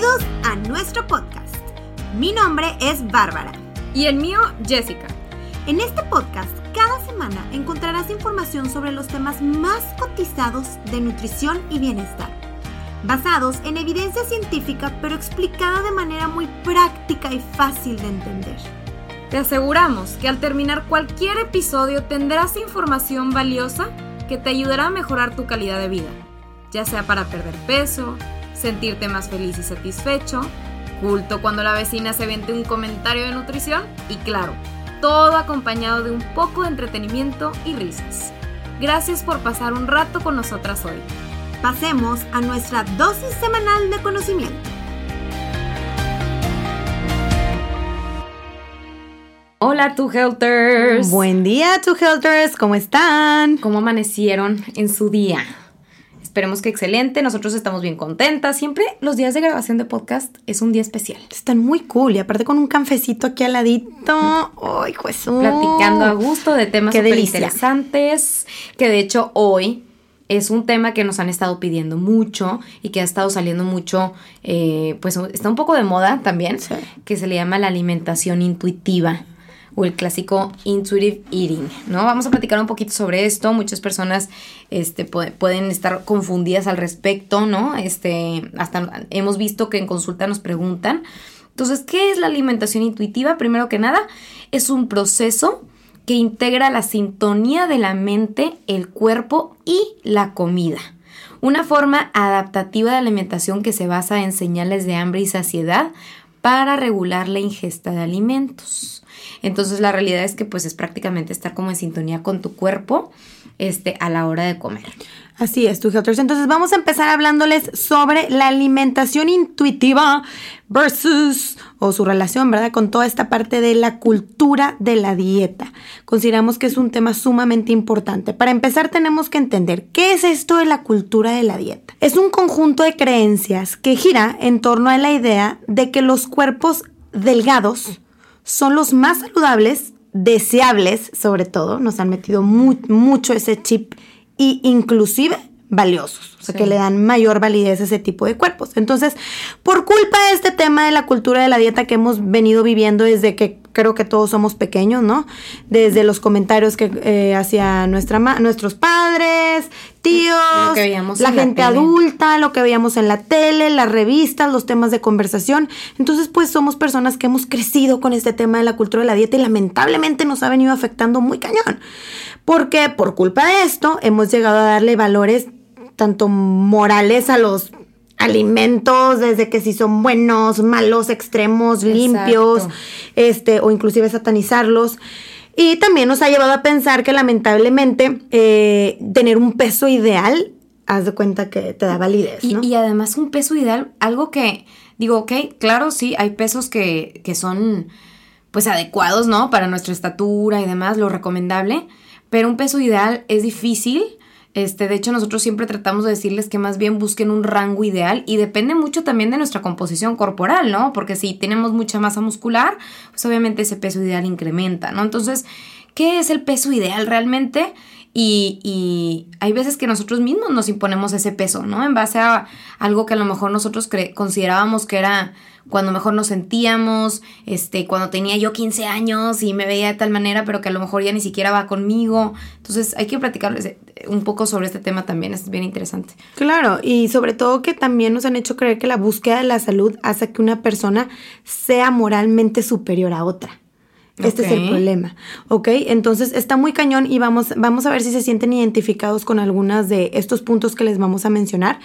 Bienvenidos a nuestro podcast. Mi nombre es Bárbara. Y el mío, Jessica. En este podcast, cada semana encontrarás información sobre los temas más cotizados de nutrición y bienestar, basados en evidencia científica, pero explicada de manera muy práctica y fácil de entender. Te aseguramos que al terminar cualquier episodio tendrás información valiosa que te ayudará a mejorar tu calidad de vida, ya sea para perder peso, sentirte más feliz y satisfecho, culto cuando la vecina se vende un comentario de nutrición y, claro, todo acompañado de un poco de entretenimiento y risas. Gracias por pasar un rato con nosotras hoy. Pasemos a nuestra dosis semanal de conocimiento. Hola, Two Helters. Buen día, Two Helters. ¿Cómo están? ¿Cómo amanecieron en su día? Esperemos que excelente, nosotros estamos bien contentas. Siempre los días de grabación de podcast es un día especial. Están muy cool, y aparte con un cafecito aquí al ladito. ¡Ay, Jesús! Platicando a gusto de temas súper interesantes, que de hecho hoy es un tema que nos han estado pidiendo mucho y que ha estado saliendo mucho, pues está un poco de moda también, sí. Que se le llama la alimentación intuitiva. O el clásico Intuitive Eating, ¿no? Vamos a platicar un poquito sobre esto. Muchas personas pueden estar confundidas al respecto, ¿no? Hasta hemos visto que en consulta nos preguntan. Entonces, ¿qué es la alimentación intuitiva? Primero que nada, es un proceso que integra la sintonía de la mente, el cuerpo y la comida. Una forma adaptativa de alimentación que se basa en señales de hambre y saciedad para regular la ingesta de alimentos. Entonces la realidad es que pues es prácticamente estar como en sintonía con tu cuerpo a la hora de comer. Así es, Two Helters. Entonces vamos a empezar hablándoles sobre la alimentación intuitiva versus o su relación, ¿verdad? Con toda esta parte de la cultura de la dieta. Consideramos que es un tema sumamente importante. Para empezar tenemos que entender qué es esto de la cultura de la dieta. Es un conjunto de creencias que gira en torno a la idea de que los cuerpos delgados son los más saludables, deseables sobre todo, nos han metido mucho ese chip y inclusive valiosos, o sea, que le dan mayor validez a ese tipo de cuerpos. Entonces, por culpa de este tema de la cultura de la dieta que hemos venido viviendo desde que creo que todos somos pequeños, ¿no? Desde los comentarios que hacía nuestros padres, tíos, la gente adulta, lo que veíamos en la tele, las revistas, los temas de conversación. Entonces, pues somos personas que hemos crecido con este tema de la cultura de la dieta y lamentablemente nos ha venido afectando muy cañón. Porque por culpa de esto hemos llegado a darle valores tanto morales a los alimentos, desde que si son buenos, malos, extremos, limpios, o inclusive satanizarlos. Y también nos ha llevado a pensar que lamentablemente tener un peso ideal, haz de cuenta que te da validez, ¿no? Y además un peso ideal, algo que digo, ok, claro, sí, hay pesos que son pues adecuados, ¿no? Para nuestra estatura y demás, lo recomendable, pero un peso ideal es difícil. De hecho, nosotros siempre tratamos de decirles que más bien busquen un rango ideal y depende mucho también de nuestra composición corporal, ¿no? Porque si tenemos mucha masa muscular, pues obviamente ese peso ideal incrementa, ¿no? Entonces, ¿qué es el peso ideal realmente? Y hay veces que nosotros mismos nos imponemos ese peso, ¿no? En base a algo que a lo mejor nosotros considerábamos que era cuando mejor nos sentíamos, cuando tenía yo 15 años y me veía de tal manera, pero que a lo mejor ya ni siquiera va conmigo. Entonces hay que platicar un poco sobre este tema también, es bien interesante. Claro, y sobre todo que también nos han hecho creer que la búsqueda de la salud hace que una persona sea moralmente superior a otra. Este es el problema, ¿ok? Entonces está muy cañón y vamos a ver si se sienten identificados con algunos de estos puntos que les vamos a mencionar,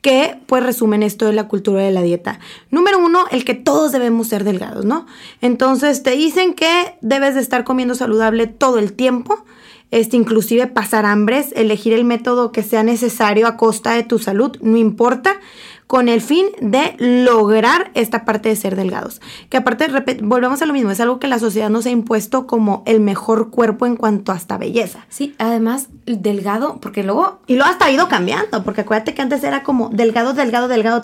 que pues resumen esto de la cultura de la dieta. Número uno, el que todos debemos ser delgados, ¿no? Entonces te dicen que debes de estar comiendo saludable todo el tiempo, inclusive pasar hambres, elegir el método que sea necesario a costa de tu salud, no importa, con el fin de lograr esta parte de ser delgados. Que aparte, volvemos a lo mismo, es algo que la sociedad nos ha impuesto como el mejor cuerpo en cuanto hasta belleza. Sí, además, delgado, porque luego... Y luego hasta ha ido cambiando, porque acuérdate que antes era como delgado,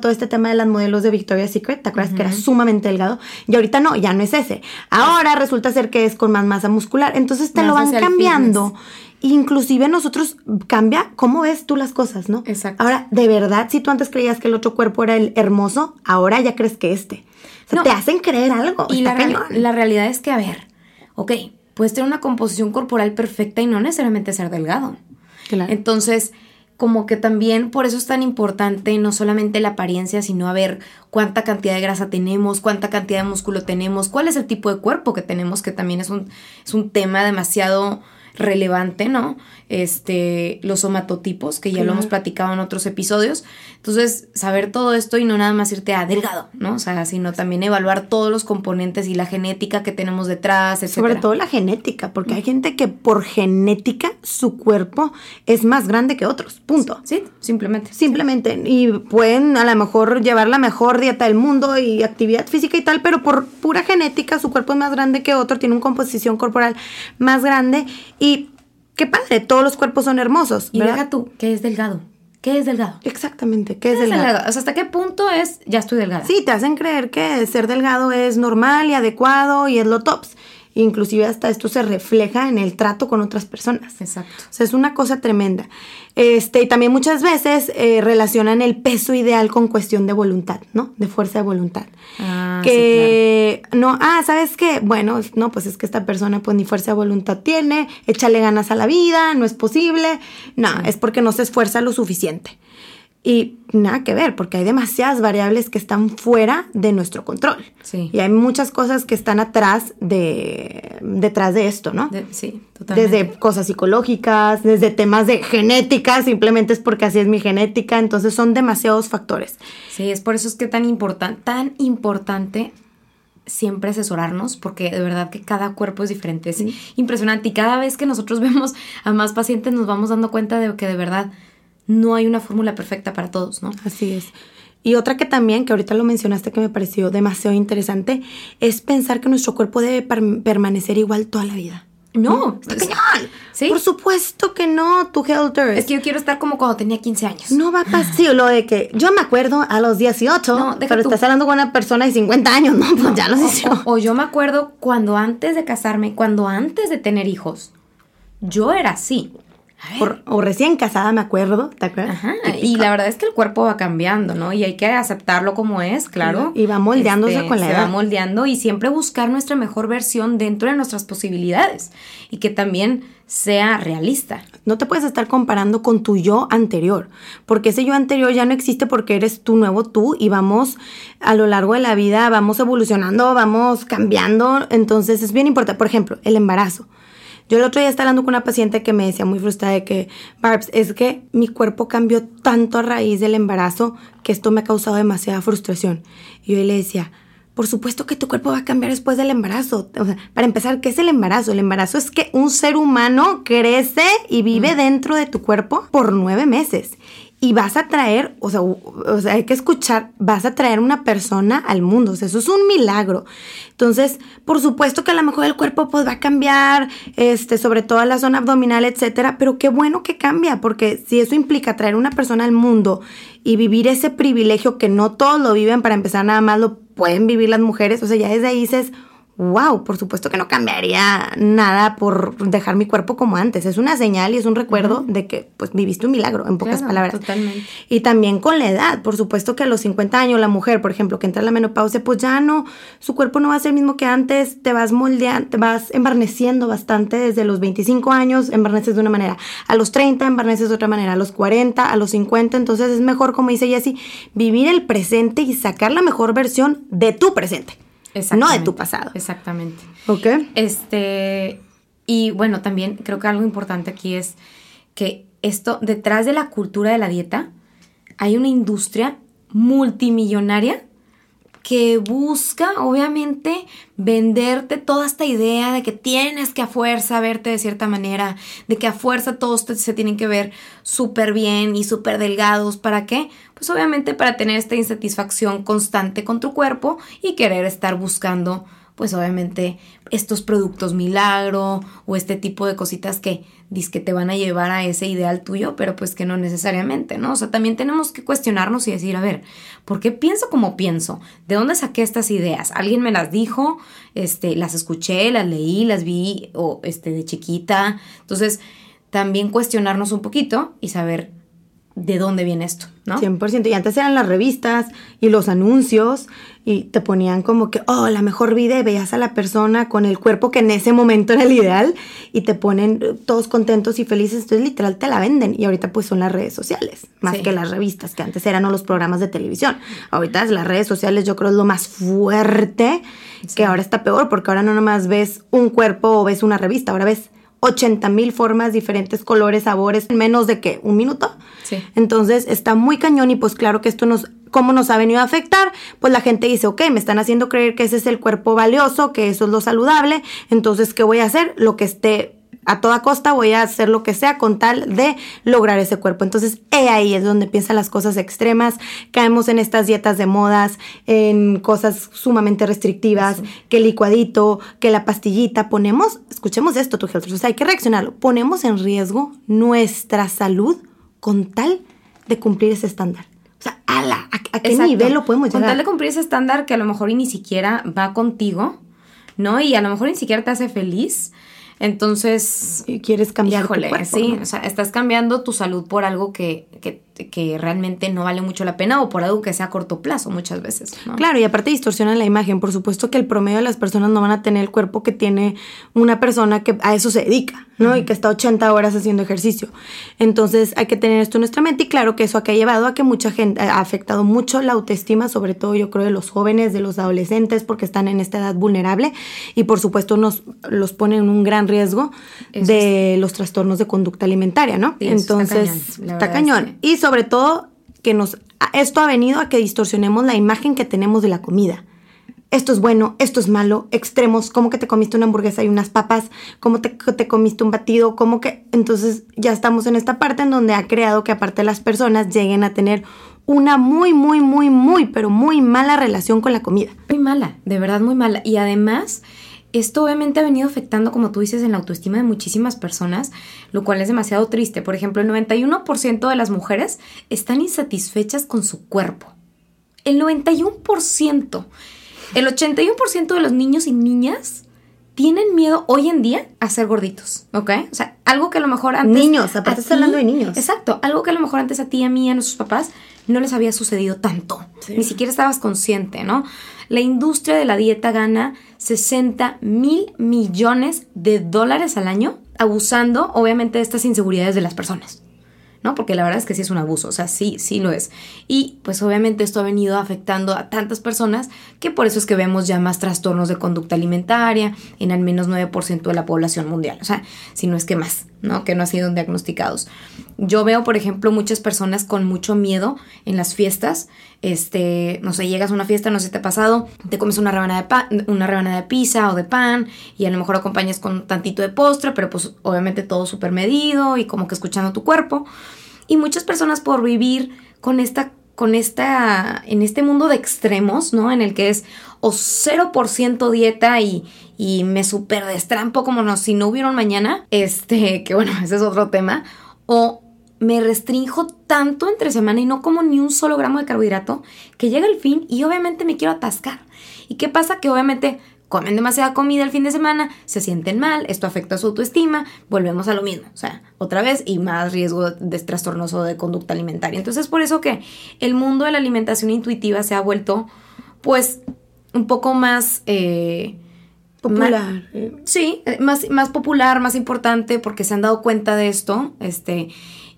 todo este tema de las modelos de Victoria's Secret, ¿te acuerdas? Uh-huh. Que era sumamente delgado, y ahorita no, ya no es ese. Ahora resulta ser que es con más masa muscular, entonces te lo van cambiando. Fitness. inclusive nosotros cambia cómo ves tú las cosas, ¿no? Exacto. Ahora, de verdad, si tú antes creías que el otro cuerpo era el hermoso, ahora ya crees que este. O sea, no, te hacen creer algo. Y la realidad es que, a ver, ok, puedes tener una composición corporal perfecta y no necesariamente ser delgado. Claro. Entonces, como que también por eso es tan importante no solamente la apariencia, sino a ver cuánta cantidad de grasa tenemos, cuánta cantidad de músculo tenemos, cuál es el tipo de cuerpo que tenemos, que también es un tema demasiado relevante, ¿no? Los somatotipos, que ya lo hemos platicado en otros episodios. Entonces, saber todo esto y no nada más irte a delgado, ¿no? O sea, sino también evaluar todos los componentes y la genética que tenemos detrás, etc. Sobre todo la genética, porque hay gente que por genética su cuerpo es más grande que otros, punto. Sí, simplemente. Y pueden a lo mejor llevar la mejor dieta del mundo y actividad física y tal, pero por pura genética su cuerpo es más grande que otro, tiene una composición corporal más grande. Y qué padre, todos los cuerpos son hermosos, ¿verdad? Y deja tú, ¿qué es delgado? ¿Qué es delgado? Exactamente, ¿qué es delgado? O sea, ¿hasta qué punto es ya estoy delgada? Sí, te hacen creer que ser delgado es normal y adecuado y es lo tops. Inclusive hasta esto se refleja en el trato con otras personas. Exacto. O sea, es una cosa tremenda. Y también muchas veces relacionan el peso ideal con cuestión de voluntad, ¿no? De fuerza de voluntad. Ah, que, sí, claro. ¿Sabes qué? Bueno, no, pues es que esta persona pues ni fuerza de voluntad tiene, échale ganas a la vida, no es posible. No, sí. Es porque no se esfuerza lo suficiente. Y nada que ver, porque hay demasiadas variables que están fuera de nuestro control. Sí. Y hay muchas cosas que están detrás de esto, ¿no? Sí, totalmente. Desde cosas psicológicas, desde temas de genética, simplemente es porque así es mi genética. Entonces son demasiados factores. Sí, es por eso es que tan importante siempre asesorarnos, porque de verdad que cada cuerpo es diferente. Es impresionante. Y cada vez que nosotros vemos a más pacientes nos vamos dando cuenta de que de verdad no hay una fórmula perfecta para todos, ¿no? Así es. Y otra que también, que ahorita lo mencionaste, que me pareció demasiado interesante, es pensar que nuestro cuerpo debe permanecer igual toda la vida. No, está genial. ¿Sí? Por supuesto que no, tu helter. Es que yo quiero estar como cuando tenía 15 años. No va a pasar. Sí, lo de que yo me acuerdo a los 18, no, pero estás hablando con una persona de 50 años, ¿no? Pues no, ya los 18. O yo me acuerdo cuando antes de casarme, cuando antes de tener hijos, yo era así. O recién casada, me acuerdo, ¿te acuerdas? Ajá, y la verdad es que el cuerpo va cambiando, ¿no? Y hay que aceptarlo como es, claro. Y va moldeándose con la edad. Se va moldeando y siempre buscar nuestra mejor versión dentro de nuestras posibilidades. Y que también sea realista. No te puedes estar comparando con tu yo anterior, porque ese yo anterior ya no existe porque eres tu nuevo tú y vamos a lo largo de la vida, vamos evolucionando, vamos cambiando. Entonces es bien importante. Por ejemplo, el embarazo. Yo el otro día estaba hablando con una paciente que me decía muy frustrada de que, Barbs, es que mi cuerpo cambió tanto a raíz del embarazo que esto me ha causado demasiada frustración. Y yo le decía, por supuesto que tu cuerpo va a cambiar después del embarazo. O sea, para empezar, ¿qué es el embarazo? El embarazo es que un ser humano crece y vive dentro de tu cuerpo por 9 meses. Y vas a traer, o sea, hay que escuchar, vas a traer una persona al mundo. O sea, eso es un milagro. Entonces, por supuesto que a lo mejor el cuerpo pues va a cambiar, sobre todo la zona abdominal, etcétera. Pero qué bueno que cambia, porque si eso implica traer una persona al mundo y vivir ese privilegio que no todos lo viven, para empezar, nada más lo pueden vivir las mujeres. O sea, ya desde ahí dices, wow, por supuesto que no cambiaría nada por dejar mi cuerpo como antes. Es una señal y es un recuerdo de que pues viviste un milagro, en pocas palabras. Totalmente. Y también con la edad, por supuesto que a los 50 años la mujer, por ejemplo, que entra a la menopausia, pues ya no, su cuerpo no va a ser el mismo que antes, te vas moldeando, te vas embarneciendo bastante. Desde los 25 años embarneces de una manera, a los 30 embarneces de otra manera, a los 40, a los 50, entonces es mejor, como dice Jessie, vivir el presente y sacar la mejor versión de tu presente. No de tu pasado. Exactamente. Ok. Y bueno, también creo que algo importante aquí es que esto, detrás de la cultura de la dieta, hay una industria multimillonaria que busca, obviamente, venderte toda esta idea de que tienes que a fuerza verte de cierta manera, de que a fuerza todos se tienen que ver súper bien y súper delgados. ¿Para qué? Pues obviamente para tener esta insatisfacción constante con tu cuerpo y querer estar buscando, pues obviamente, estos productos milagro o este tipo de cositas que dizque te van a llevar a ese ideal tuyo, pero pues que no necesariamente, ¿no? O sea, también tenemos que cuestionarnos y decir, a ver, ¿por qué pienso como pienso? ¿De dónde saqué estas ideas? ¿Alguien me las dijo? Las escuché, las leí, las vi de chiquita. Entonces, también cuestionarnos un poquito y saber de dónde viene esto, ¿no? 100%. Y antes eran las revistas y los anuncios y te ponían como que, oh, la mejor vida, y veías a la persona con el cuerpo que en ese momento era el ideal y te ponen todos contentos y felices. Entonces, literal, te la venden. Y ahorita, pues, son las redes sociales, más que las revistas, que antes eran, o los programas de televisión. Ahorita las redes sociales, yo creo, es lo más fuerte, que ahora está peor, porque ahora no nomás ves un cuerpo o ves una revista, ahora ves 80,000 formas, diferentes colores, sabores, en menos de que un minuto. Sí. Entonces está muy cañón y pues claro que esto ¿cómo nos ha venido a afectar? Pues la gente dice, ok, me están haciendo creer que ese es el cuerpo valioso, que eso es lo saludable, entonces ¿qué voy a hacer? Lo que esté a toda costa, voy a hacer lo que sea con tal de lograr ese cuerpo. Entonces ahí es donde empiezan las cosas extremas, caemos en estas dietas de modas, en cosas sumamente restrictivas, que el licuadito, que la pastillita, escuchemos esto, tu health, o sea, hay que reaccionarlo, ponemos en riesgo nuestra salud con tal de cumplir ese estándar. O sea, ¿a qué nivel lo podemos llegar? Con tal de cumplir ese estándar que a lo mejor y ni siquiera va contigo, ¿no? Y a lo mejor ni siquiera te hace feliz. Entonces, ¿quieres cambiar tu cuerpo? Sí, ¿no? O sea, estás cambiando tu salud por algo que realmente no vale mucho la pena o por algo que sea a corto plazo muchas veces, ¿no? Claro, y aparte distorsionan la imagen. Por supuesto que el promedio de las personas no van a tener el cuerpo que tiene una persona que a eso se dedica, ¿no? Uh-huh. Y que está 80 horas haciendo ejercicio. Entonces, hay que tener esto en nuestra mente y claro que eso ha llevado a que mucha gente ha afectado mucho la autoestima, sobre todo yo creo de los jóvenes, de los adolescentes, porque están en esta edad vulnerable y por supuesto los ponen en un gran riesgo los trastornos de conducta alimentaria, ¿no? Sí, entonces, está cañón. Es que... Y sobre todo, esto ha venido a que distorsionemos la imagen que tenemos de la comida. Esto es bueno, esto es malo, extremos, como que te comiste una hamburguesa y unas papas, como te comiste un batido, como que... Entonces, ya estamos en esta parte en donde ha creado que aparte las personas lleguen a tener una muy, muy, muy, muy, pero muy mala relación con la comida. Muy mala, de verdad muy mala. Y además... Esto obviamente ha venido afectando, como tú dices, en la autoestima de muchísimas personas, lo cual es demasiado triste. Por ejemplo, el 91% de las mujeres están insatisfechas con su cuerpo. El 91%. El 81% de los niños y niñas tienen miedo hoy en día a ser gorditos, ¿ok? O sea, algo que a lo mejor antes... Niños, aparte estás hablando de niños. Exacto, algo que a lo mejor antes a ti, a mí, a nuestros papás, no les había sucedido tanto. Sí. Ni siquiera estabas consciente, ¿no? La industria de la dieta gana $60 mil millones al año, abusando, obviamente, de estas inseguridades de las personas, ¿no? Porque la verdad es que sí es un abuso, o sea, sí lo es. Y, pues, obviamente, esto ha venido afectando a tantas personas que por eso es que vemos ya más trastornos de conducta alimentaria en al menos 9% de la población mundial. O sea, si no es que más, ¿no? Que no han sido diagnosticados. Yo veo, por ejemplo, muchas personas con mucho miedo en las fiestas. No sé, llegas a una fiesta, no sé si te ha pasado, te comes una rebanada de pizza o de pan y a lo mejor acompañas con tantito de postre, pero pues obviamente todo súper medido y como que escuchando tu cuerpo. Y muchas personas por vivir en este mundo de extremos, ¿no? En el que es o 0% dieta y me súper destrampo como si no hubiera un mañana, que bueno, ese es otro tema, o me restrinjo tanto entre semana y no como ni un solo gramo de carbohidrato que llega el fin y obviamente me quiero atascar. ¿Y qué pasa? Que obviamente comen demasiada comida el fin de semana, se sienten mal, esto afecta su autoestima, volvemos a lo mismo, o sea, otra vez y más riesgo de trastornos o de conducta alimentaria. Entonces, por eso que el mundo de la alimentación intuitiva se ha vuelto, pues, un poco más... popular. Sí, más popular, más importante, porque se han dado cuenta de esto,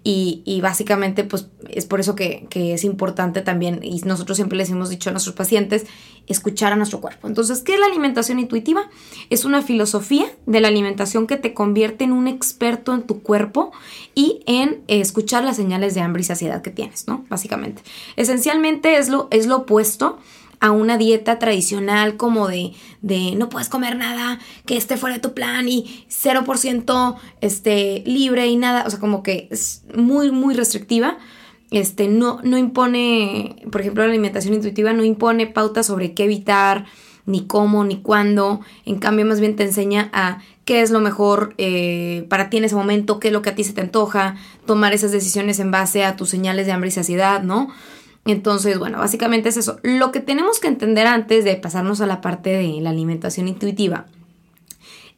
y básicamente, pues, es por eso que es importante también, y nosotros siempre les hemos dicho a nuestros pacientes, escuchar a nuestro cuerpo. Entonces, ¿qué es la alimentación intuitiva? Es una filosofía de la alimentación que te convierte en un experto en tu cuerpo y en escuchar las señales de hambre y saciedad que tienes, ¿no? Básicamente. Esencialmente es lo opuesto a una dieta tradicional como de no puedes comer nada, que esté fuera de tu plan y 0% libre y nada. O sea, como que es muy, muy restrictiva. No impone, por ejemplo, la alimentación intuitiva no impone pautas sobre qué evitar, ni cómo, ni cuándo. En cambio, más bien te enseña a qué es lo mejor para ti en ese momento, qué es lo que a ti se te antoja, tomar esas decisiones en base a tus señales de hambre y saciedad, ¿no? Entonces, bueno, básicamente es eso. Lo que tenemos que entender antes de pasarnos a la parte de la alimentación intuitiva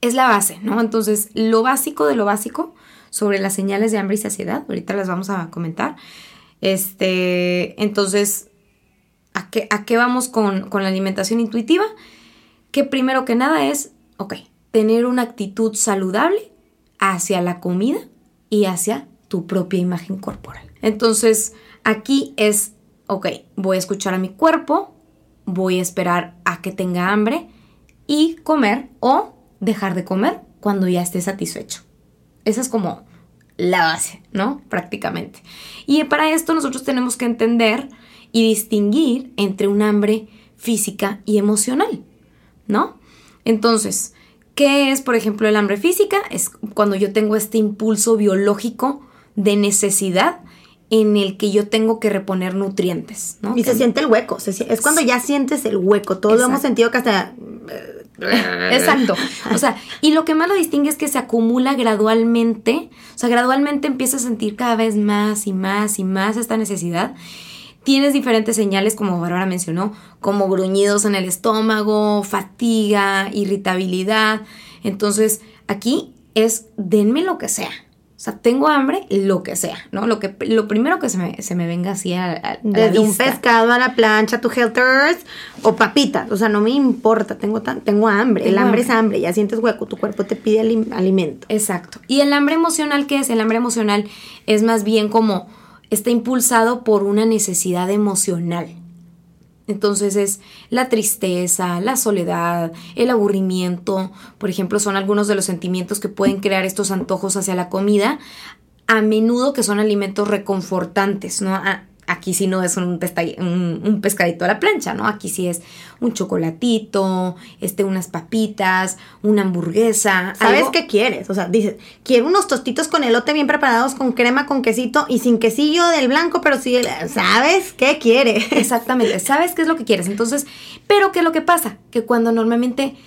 es la base, ¿no? Entonces, lo básico de lo básico sobre las señales de hambre y saciedad, ahorita las vamos a comentar. Entonces, ¿a qué vamos con la alimentación intuitiva? Que primero que nada es, tener una actitud saludable hacia la comida y hacia tu propia imagen corporal. Entonces, aquí es, voy a escuchar a mi cuerpo, voy a esperar a que tenga hambre y comer o dejar de comer cuando ya esté satisfecho. Esa es como la base, ¿no? Prácticamente. Y para esto nosotros tenemos que entender y distinguir entre un hambre física y emocional, ¿no? Entonces, ¿qué es, por ejemplo, el hambre física? Es cuando yo tengo este impulso biológico de necesidad en el que yo tengo que reponer nutrientes, ¿no? Y se siente el hueco, es cuando ya sientes el hueco. Todos lo hemos sentido que hasta... Exacto. O sea, y lo que más lo distingue es que se acumula gradualmente. O sea, gradualmente empiezas a sentir cada vez más y más y más esta necesidad. Tienes diferentes señales, como Bárbara mencionó, como gruñidos en el estómago, fatiga, irritabilidad. Entonces, aquí es denme lo que sea. O sea, tengo hambre, lo que sea, ¿no? Lo primero que se me venga así a desde un pescado a la plancha, tu helters o papitas. O sea, no me importa, tengo hambre. El hambre es hambre, ya sientes hueco, tu cuerpo te pide alimento. Exacto. ¿Y el hambre emocional qué es? El hambre emocional es más bien como está impulsado por una necesidad emocional. Entonces es la tristeza, la soledad, el aburrimiento, por ejemplo, son algunos de los sentimientos que pueden crear estos antojos hacia la comida, a menudo que son alimentos reconfortantes, ¿no? Aquí sí no es un pescadito a la plancha, ¿no? Aquí sí es un chocolatito, unas papitas, una hamburguesa. ¿Sabes algo? ¿Qué quieres? O sea, dices, quiero unos tostitos con elote bien preparados, con crema, con quesito y sin quesillo del blanco, pero sí, ¿sabes qué quieres? Exactamente, ¿sabes qué es lo que quieres? Entonces, pero ¿qué es lo que pasa? Que cuando normalmente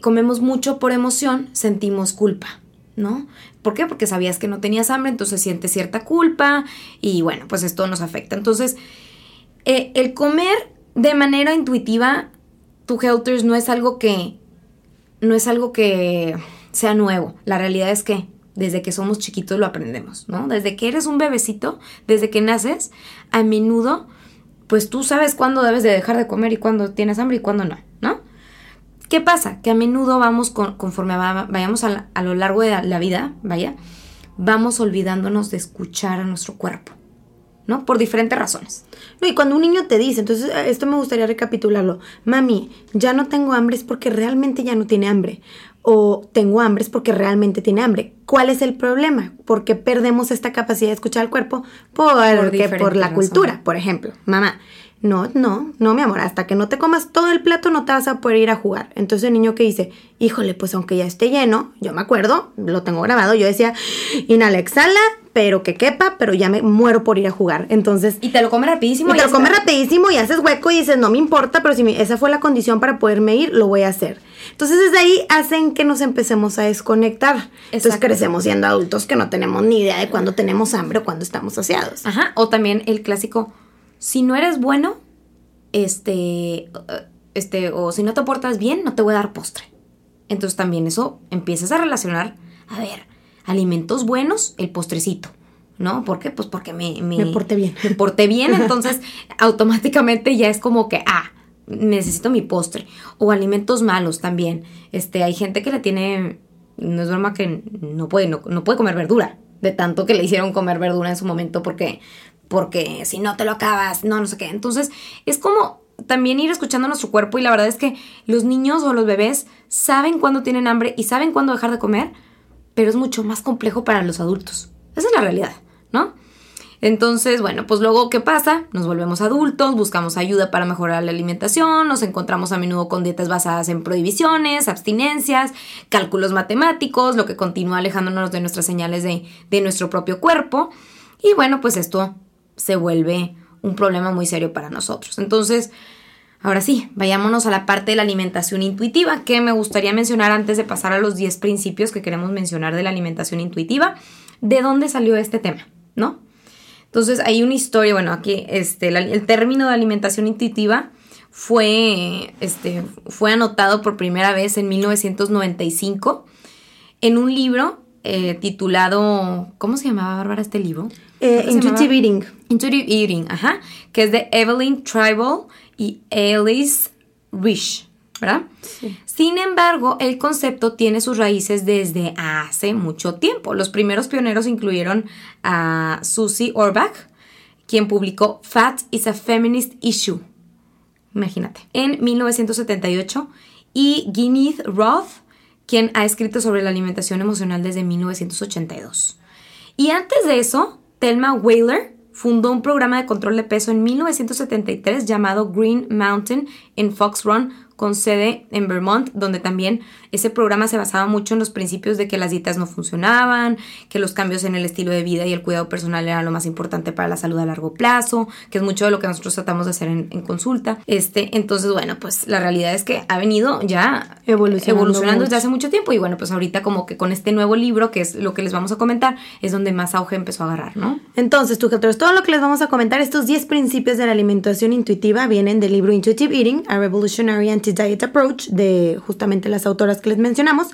comemos mucho por emoción, sentimos culpa, ¿no? ¿Por qué? Porque sabías que no tenías hambre, entonces sientes cierta culpa y bueno, pues esto nos afecta. Entonces, el comer de manera intuitiva, tu healthers, no es algo que sea nuevo. La realidad es que desde que somos chiquitos lo aprendemos, ¿no? Desde que eres un bebecito, desde que naces, a menudo, pues tú sabes cuándo debes de dejar de comer y cuándo tienes hambre y cuándo no, ¿no? ¿Qué pasa? Que a menudo vamos, conforme vayamos a lo largo de la vida, vamos olvidándonos de escuchar a nuestro cuerpo, ¿no? Por diferentes razones. No, y cuando un niño te dice, entonces esto me gustaría recapitularlo, mami, ya no tengo hambre es porque realmente ya no tiene hambre, o tengo hambre es porque realmente tiene hambre. ¿Cuál es el problema? Porque perdemos esta capacidad de escuchar al cuerpo por la cultura, por ejemplo, mamá. No, mi amor, hasta que no te comas todo el plato no te vas a poder ir a jugar. Entonces el niño que dice, híjole, pues aunque ya esté lleno, yo me acuerdo, lo tengo grabado, yo decía, inhala, exhala, pero que quepa, pero ya me muero por ir a jugar. Entonces... Y te lo comes rapidísimo. Y te lo comes rapidísimo y haces hueco y dices, no me importa, pero si esa fue la condición para poderme ir, lo voy a hacer. Entonces desde ahí hacen que nos empecemos a desconectar. Entonces crecemos siendo adultos que no tenemos ni idea de cuándo tenemos hambre o cuándo estamos saciados. Ajá, o también el clásico... Si no eres bueno, o si no te portas bien, no te voy a dar postre. Entonces también eso empiezas a relacionar, a ver, alimentos buenos, el postrecito, ¿no? ¿Por qué? Pues porque me porté bien. Me porté bien, entonces automáticamente ya es como que, necesito mi postre. O alimentos malos también. Hay gente que le tiene, no es broma que no puede comer verdura, de tanto que le hicieron comer verdura en su momento porque si no te lo acabas, no sé qué. Entonces, es como también ir escuchando a nuestro cuerpo y la verdad es que los niños o los bebés saben cuándo tienen hambre y saben cuándo dejar de comer, pero es mucho más complejo para los adultos. Esa es la realidad, ¿no? Entonces, bueno, pues luego, ¿qué pasa? Nos volvemos adultos, buscamos ayuda para mejorar la alimentación, nos encontramos a menudo con dietas basadas en prohibiciones, abstinencias, cálculos matemáticos, lo que continúa alejándonos de nuestras señales de nuestro propio cuerpo. Y bueno, pues esto... se vuelve un problema muy serio para nosotros. Entonces, ahora sí, vayámonos a la parte de la alimentación intuitiva, que me gustaría mencionar antes de pasar a los 10 principios que queremos mencionar de la alimentación intuitiva, de dónde salió este tema, ¿no? Entonces, hay una historia, bueno, aquí el término de alimentación intuitiva fue anotado por primera vez en 1995 en un libro titulado... ¿Cómo se llamaba, Bárbara, este libro? Intuitive Eating. Intuitive Eating, ajá. Que es de Evelyn Tribole y Elyse Resch, ¿verdad? Sí. Sin embargo, el concepto tiene sus raíces desde hace mucho tiempo. Los primeros pioneros incluyeron a Susie Orbach, quien publicó Fat is a Feminist Issue. Imagínate. En 1978, y Ginny Roth, quien ha escrito sobre la alimentación emocional desde 1982. Y antes de eso, Thelma Whaler fundó un programa de control de peso en 1973 llamado Green Mountain en Fox Run, con sede en Vermont, donde también ese programa se basaba mucho en los principios de que las dietas no funcionaban, que los cambios en el estilo de vida y el cuidado personal eran lo más importante para la salud a largo plazo, que es mucho de lo que nosotros tratamos de hacer en consulta. Entonces, bueno, pues la realidad es que ha venido ya evolucionando desde hace mucho tiempo, y bueno, pues ahorita como que con este nuevo libro, que es lo que les vamos a comentar, es donde más auge empezó a agarrar, ¿no? Entonces, Tucatores, todo lo que les vamos a comentar, estos 10 principios de la alimentación intuitiva, vienen del libro Intuitive Eating, A Revolutionary and Diet Approach, de justamente las autoras que les mencionamos,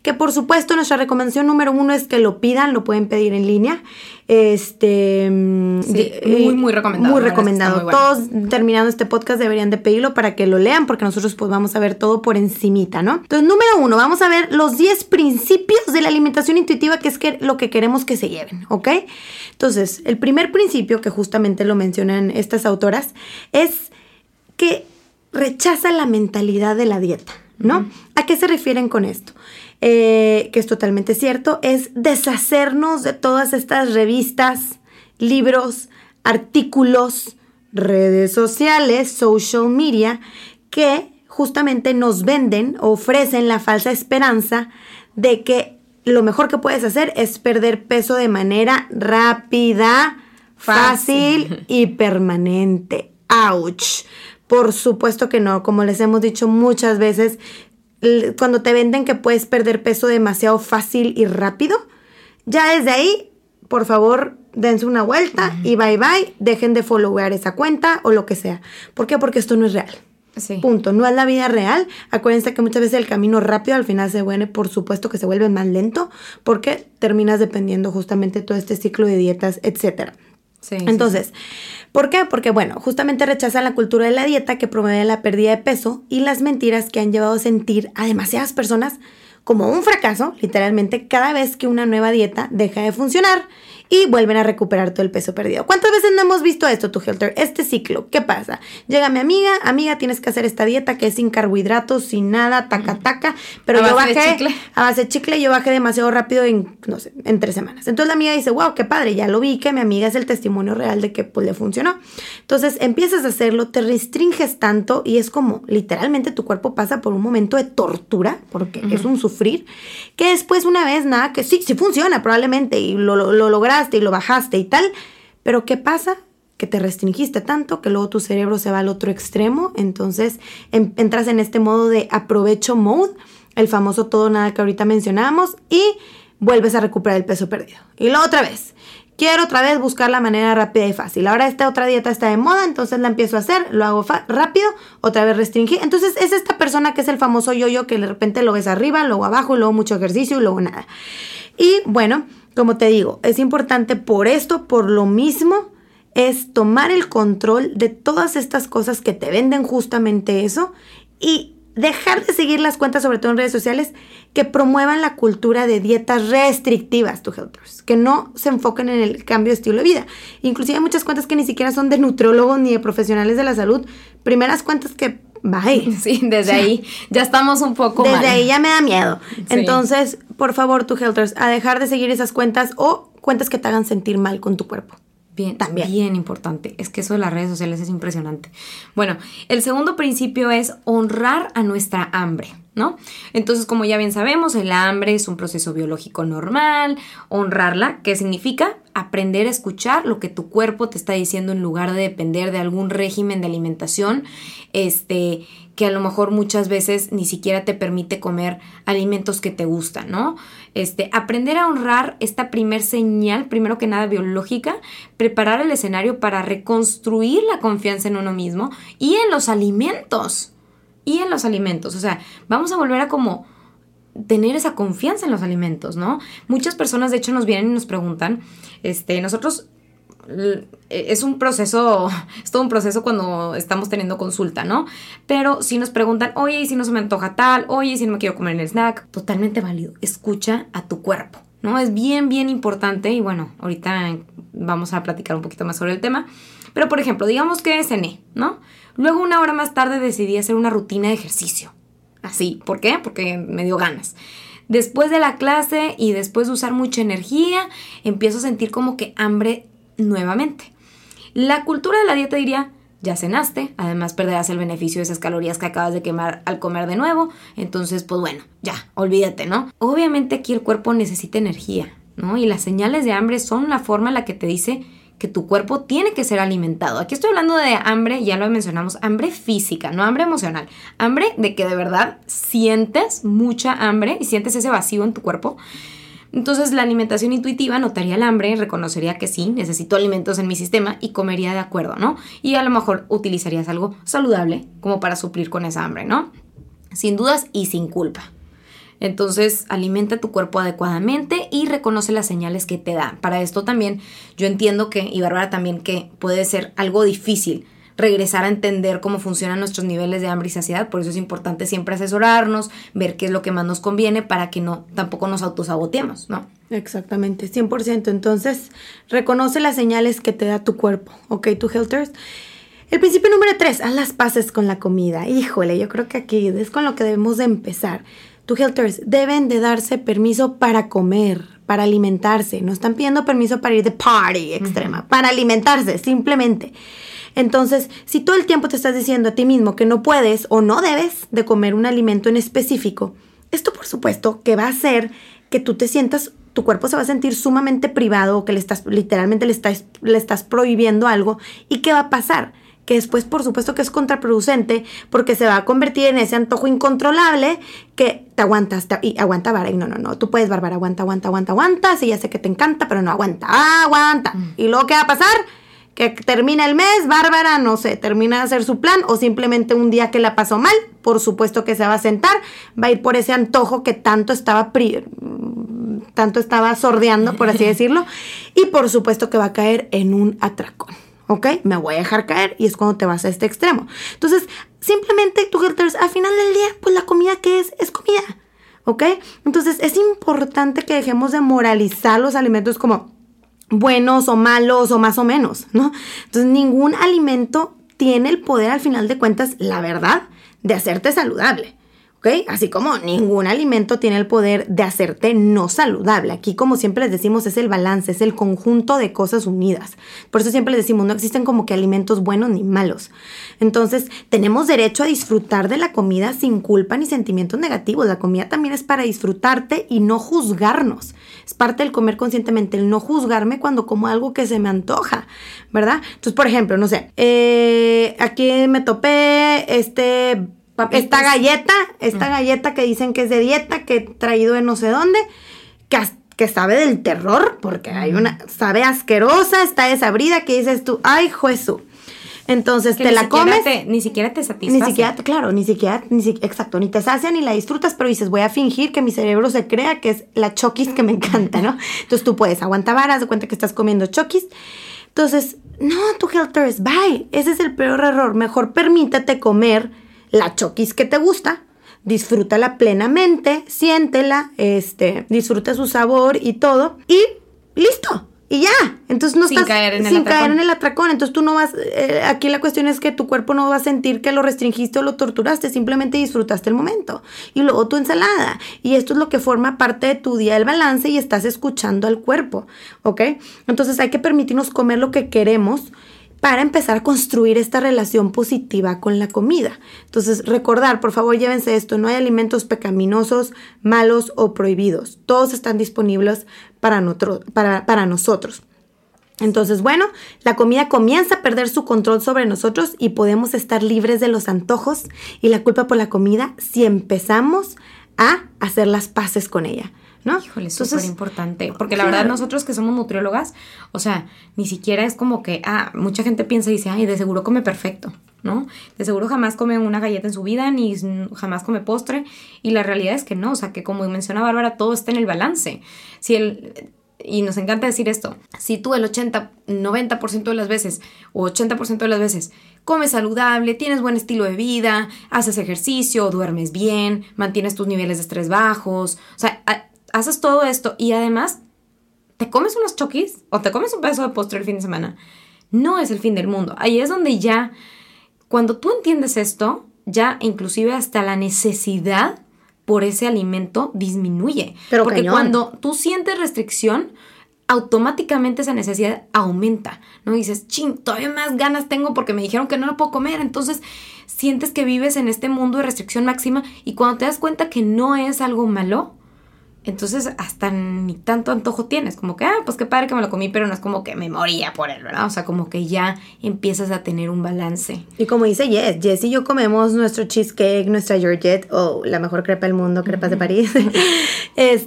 que por supuesto nuestra recomendación número 1 es que lo pidan, lo pueden pedir en línea. Muy recomendado. Muy recomendado. Muy todos, bueno, terminando este podcast deberían de pedirlo para que lo lean, porque nosotros pues vamos a ver todo por encimita, ¿no? Entonces, número 1, vamos a ver los 10 principios de la alimentación intuitiva, que es que lo que queremos que se lleven, ¿ok? Entonces, el primer principio, que justamente lo mencionan estas autoras, es que rechaza la mentalidad de la dieta, ¿no? Uh-huh. ¿A qué se refieren con esto? Que es totalmente cierto, es deshacernos de todas estas revistas, libros, artículos, redes sociales, social media, que justamente nos venden o ofrecen la falsa esperanza de que lo mejor que puedes hacer es perder peso de manera rápida, fácil y permanente. ¡Auch! Por supuesto que no, como les hemos dicho muchas veces, cuando te venden que puedes perder peso demasiado fácil y rápido, ya desde ahí, por favor, dense una vuelta y bye bye, dejen de followear esa cuenta o lo que sea. ¿Por qué? Porque esto no es real. Sí. Punto, no es la vida real. Acuérdense que muchas veces el camino rápido al final se vuelve, por supuesto que se vuelve más lento, porque terminas dependiendo justamente todo este ciclo de dietas, etcétera. Sí, entonces, sí. ¿Por qué? Porque, bueno, justamente rechaza la cultura de la dieta que promueve la pérdida de peso y las mentiras que han llevado a sentir a demasiadas personas como un fracaso, literalmente, cada vez que una nueva dieta deja de funcionar y vuelven a recuperar todo el peso perdido. ¿Cuántas veces no hemos visto esto, tu Helter? Este ciclo, ¿qué pasa? Llega mi amiga, tienes que hacer esta dieta que es sin carbohidratos, sin nada, taca, pero yo bajé a base de chicle, yo bajé demasiado rápido en 3 semanas. Entonces la amiga dice, wow, qué padre, ya lo vi, que mi amiga es el testimonio real de que pues le funcionó. Entonces empiezas a hacerlo, te restringes tanto y es como literalmente tu cuerpo pasa por un momento de tortura, porque es un sufrir, que después una vez, nada, que sí funciona probablemente y lo lograste y lo bajaste y tal, pero ¿qué pasa? Que te restringiste tanto que luego tu cerebro se va al otro extremo, entonces entras en este modo de aprovecho mode, el famoso todo nada que ahorita mencionamos, y vuelves a recuperar el peso perdido. Y luego otra vez, quiero otra vez buscar la manera rápida y fácil. Ahora esta otra dieta está de moda, entonces la empiezo a hacer, lo hago rápido, otra vez restringí. Entonces es esta persona que es el famoso yo-yo, que de repente lo ves arriba, luego abajo, luego mucho ejercicio y luego nada. Y bueno, como te digo, es importante por esto, por lo mismo, es tomar el control de todas estas cosas que te venden justamente eso y dejar de seguir las cuentas, sobre todo en redes sociales, que promuevan la cultura de dietas restrictivas, to helpers, que no se enfoquen en el cambio de estilo de vida. Inclusive hay muchas cuentas que ni siquiera son de nutriólogos ni de profesionales de la salud. Primeras cuentas que, bye. Sí, desde ahí ya estamos un poco mal. Desde ahí ya me da miedo. Sí. Entonces, por favor, to helpers, a dejar de seguir esas cuentas o cuentas que te hagan sentir mal con tu cuerpo. Bien, también. Bien importante. Es que eso de las redes sociales es impresionante. Bueno, el segundo principio es honrar a nuestra hambre, ¿no? Entonces, como ya bien sabemos, el hambre es un proceso biológico normal. Honrarla, ¿qué significa? aprender a escuchar lo que tu cuerpo te está diciendo en lugar de depender de algún régimen de alimentación que a lo mejor muchas veces ni siquiera te permite comer alimentos que te gustan, ¿no? Aprender a honrar esta primer señal, primero que nada biológica, preparar el escenario para reconstruir la confianza en uno mismo y en los alimentos. O sea, vamos a volver a como tener esa confianza en los alimentos, ¿no? Muchas personas, de hecho, nos vienen y nos preguntan, nosotros... es todo un proceso cuando estamos teniendo consulta, ¿no? Pero si nos preguntan, oye, ¿y si no se me antoja tal? Oye, ¿y si no me quiero comer el snack? Totalmente válido. Escucha a tu cuerpo, ¿no? Es bien, bien importante y bueno, ahorita vamos a platicar un poquito más sobre el tema. Pero, por ejemplo, digamos que cené, ¿no? Luego, una hora más tarde, decidí hacer una rutina de ejercicio. Así. ¿Por qué? Porque me dio ganas. Después de la clase y después de usar mucha energía, empiezo a sentir como que hambre nuevamente. La cultura de la dieta diría, ya cenaste, además perderás el beneficio de esas calorías que acabas de quemar al comer de nuevo, entonces pues bueno, ya, olvídate, ¿no? Obviamente aquí el cuerpo necesita energía, ¿no? Y las señales de hambre son la forma en la que te dice que tu cuerpo tiene que ser alimentado. Aquí estoy hablando de hambre, ya lo mencionamos, hambre física, no hambre emocional. Hambre de que de verdad sientes mucha hambre y sientes ese vacío en tu cuerpo. Entonces la alimentación intuitiva notaría el hambre, reconocería que sí, necesito alimentos en mi sistema y comería de acuerdo, ¿no? Y a lo mejor utilizarías algo saludable como para suplir con esa hambre, ¿no? Sin dudas y sin culpa. Entonces alimenta tu cuerpo adecuadamente y reconoce las señales que te da. Para esto también yo entiendo que, y Bárbara también, que puede ser algo difícil regresar a entender cómo funcionan nuestros niveles de hambre y saciedad. Por eso es importante siempre asesorarnos, ver qué es lo que más nos conviene para que no tampoco nos autosaboteemos, ¿no? Exactamente, 100%. Entonces, reconoce las señales que te da tu cuerpo, ¿ok? Tu healthers. El principio número 3, haz las paces con la comida. Híjole, yo creo que aquí es con lo que debemos de empezar. Tu healthers deben de darse permiso para comer, para alimentarse. No están pidiendo permiso para ir de party extrema, para alimentarse, simplemente. Entonces, si todo el tiempo te estás diciendo a ti mismo que no puedes o no debes de comer un alimento en específico, esto por supuesto que va a hacer que tú te sientas, tu cuerpo se va a sentir sumamente privado o que le estás prohibiendo algo. ¿Y qué va a pasar? Que después por supuesto que es contraproducente porque se va a convertir en ese antojo incontrolable que te aguantas y aguanta Bárbara y no, tú puedes Bárbara, aguanta, sí, ya sé que te encanta, pero no aguanta. ¿Y luego qué va a pasar? Que termina el mes, Bárbara, no sé, termina de hacer su plan o simplemente un día que la pasó mal, por supuesto que se va a sentar, va a ir por ese antojo que tanto estaba sordeando, por así decirlo, y por supuesto que va a caer en un atracón, ¿ok? Me voy a dejar caer y es cuando te vas a este extremo. Entonces, simplemente tú, al final del día, pues la comida que es comida, ¿ok? Entonces, es importante que dejemos de moralizar los alimentos como buenos o malos o más o menos, ¿no? Entonces, ningún alimento tiene el poder, al final de cuentas, la verdad, de hacerte saludable, ¿ok? Así como ningún alimento tiene el poder de hacerte no saludable. Aquí, como siempre les decimos, es el balance, es el conjunto de cosas unidas. Por eso siempre les decimos, no existen como que alimentos buenos ni malos. Entonces, tenemos derecho a disfrutar de la comida sin culpa ni sentimientos negativos. La comida también es para disfrutarte y no juzgarnos. Es parte del comer conscientemente, el no juzgarme cuando como algo que se me antoja, ¿verdad? Entonces, por ejemplo, no sé, aquí me topé esta galleta que dicen que es de dieta, que he traído de no sé dónde, que sabe del terror, porque hay una, sabe asquerosa, está desabrida, que dices tú, ay, Jesús. Entonces que te la comes. Ni siquiera te satisface. Ni siquiera, ni te sacia ni la disfrutas, pero dices, voy a fingir que mi cerebro se crea que es la Chokis que me encanta, ¿no? Entonces tú puedes aguantar varas, de cuenta que estás comiendo Chokis. Entonces, no, tu healthers, bye. Ese es el peor error. Mejor permítate comer la Chokis que te gusta. Disfrútala plenamente, siéntela, disfruta su sabor y todo. Y listo. Y ya, entonces no estás sin caer en el atracón. Entonces tú no vas, aquí la cuestión es que tu cuerpo no va a sentir que lo restringiste o lo torturaste, simplemente disfrutaste el momento. Y luego tu ensalada. Y esto es lo que forma parte de tu día del balance y estás escuchando al cuerpo, ¿ok? Entonces hay que permitirnos comer lo que queremos para empezar a construir esta relación positiva con la comida. Entonces, recordar, por favor, llévense esto, no hay alimentos pecaminosos, malos o prohibidos. Todos están disponibles para nosotros. Entonces, bueno, la comida comienza a perder su control sobre nosotros y podemos estar libres de los antojos y la culpa por la comida si empezamos a hacer las paces con ella, ¿no? Híjole, súper importante, porque la verdad nosotros que somos nutriólogas, o sea, ni siquiera es como que, mucha gente piensa y dice, ay, de seguro come perfecto, ¿no? De seguro jamás come una galleta en su vida, ni jamás come postre, y la realidad es que no, o sea, que como menciona Bárbara, todo está en el balance. Y nos encanta decir esto, si tú el 90% de las veces o 80% de las veces comes saludable, tienes buen estilo de vida, haces ejercicio, duermes bien, mantienes tus niveles de estrés bajos, o sea, haces todo esto y además te comes unos chokis o te comes un pedazo de postre el fin de semana, no es el fin del mundo. Ahí es donde ya, cuando tú entiendes esto, ya inclusive hasta la necesidad por ese alimento disminuye. Pero porque cañón. Cuando tú sientes restricción, automáticamente esa necesidad aumenta, ¿no? Y dices, ching, todavía más ganas tengo porque me dijeron que no lo puedo comer. Entonces sientes que vives en este mundo de restricción máxima y cuando te das cuenta que no es algo malo, entonces hasta ni tanto antojo tienes. Como que, pues qué padre que me lo comí, pero no es como que me moría por él, ¿verdad? O sea, como que ya empiezas a tener un balance. Y como dice Jess y yo comemos nuestro cheesecake, nuestra Georgette, la mejor crepa del mundo, crepas de París.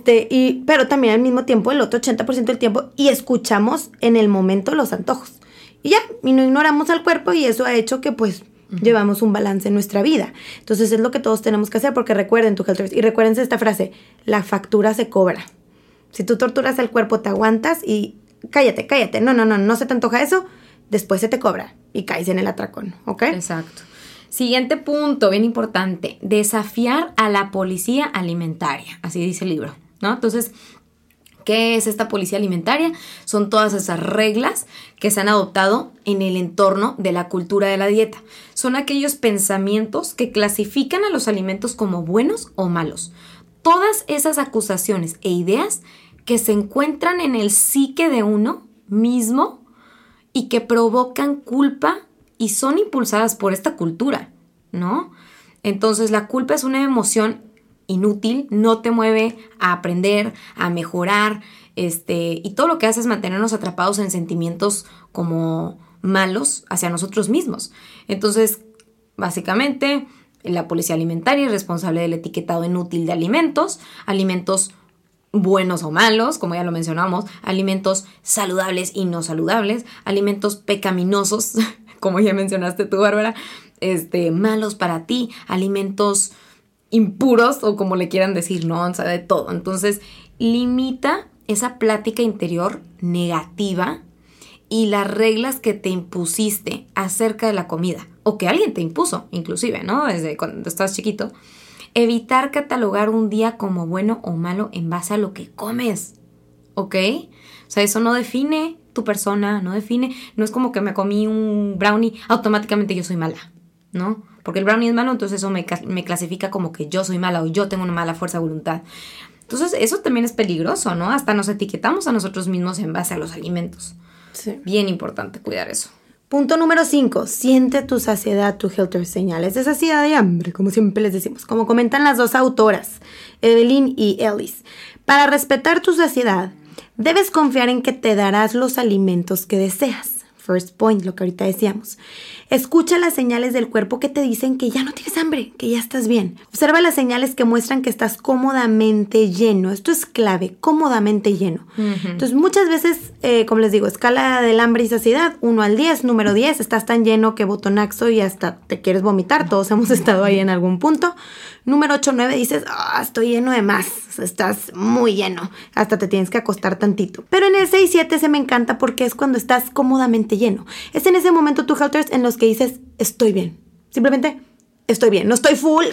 Pero también al mismo tiempo, el otro 80% del tiempo, y escuchamos en el momento los antojos. Y no ignoramos al cuerpo y eso ha hecho que, pues, llevamos un balance en nuestra vida. Entonces es lo que todos tenemos que hacer, porque recuerden tu health service. Y recuérdense esta frase, la factura se cobra. Si tú torturas al cuerpo, te aguantas y cállate. No se te antoja eso, después se te cobra y caes en el atracón, ¿ok? Exacto. Siguiente punto, bien importante, desafiar a la policía alimentaria. Así dice el libro, ¿no? Entonces, ¿qué es esta policía alimentaria? Son todas esas reglas que se han adoptado en el entorno de la cultura de la dieta. Son aquellos pensamientos que clasifican a los alimentos como buenos o malos. Todas esas acusaciones e ideas que se encuentran en el psique de uno mismo y que provocan culpa y son impulsadas por esta cultura, ¿no? Entonces, la culpa es una emoción inútil, no te mueve a aprender, a mejorar, y todo lo que hace es mantenernos atrapados en sentimientos como malos hacia nosotros mismos. Entonces, básicamente, la policía alimentaria es responsable del etiquetado inútil de alimentos buenos o malos, como ya lo mencionamos, alimentos saludables y no saludables, alimentos pecaminosos, como ya mencionaste tú, Bárbara, malos para ti, alimentos impuros o como le quieran decir, ¿no? O sea, de todo. Entonces, limita esa plática interior negativa y las reglas que te impusiste acerca de la comida o que alguien te impuso, inclusive, ¿no? Desde cuando estás chiquito. Evitar catalogar un día como bueno o malo en base a lo que comes, ¿ok? O sea, eso no define tu persona, no es como que me comí un brownie, automáticamente yo soy mala, ¿no? Porque el brownie es malo, entonces eso me clasifica como que yo soy mala o yo tengo una mala fuerza de voluntad. Entonces eso también es peligroso, ¿no? Hasta nos etiquetamos a nosotros mismos en base a los alimentos. Sí. Bien importante cuidar eso. Punto número 5. Siente tu saciedad, tu health, señales de saciedad y hambre, como siempre les decimos. Como comentan las dos autoras, Evelyn y Elyse. Para respetar tu saciedad, debes confiar en que te darás los alimentos que deseas. First point, lo que ahorita decíamos. Escucha las señales del cuerpo que te dicen que ya no tienes hambre, que ya estás bien. Observa las señales que muestran que estás cómodamente lleno. Esto es clave, cómodamente lleno. Uh-huh. Entonces, muchas veces, como les digo, escala del hambre y saciedad, 1 al 10, número 10, estás tan lleno que botonaxo y hasta te quieres vomitar. Todos hemos estado ahí en algún punto. Número 8, 9, dices, estoy lleno de más. Estás muy lleno. Hasta te tienes que acostar tantito. Pero en el 6, 7 se me encanta porque es cuando estás cómodamente lleno. Es en ese momento tu halters en los que dices, estoy bien. Simplemente estoy bien. No estoy full.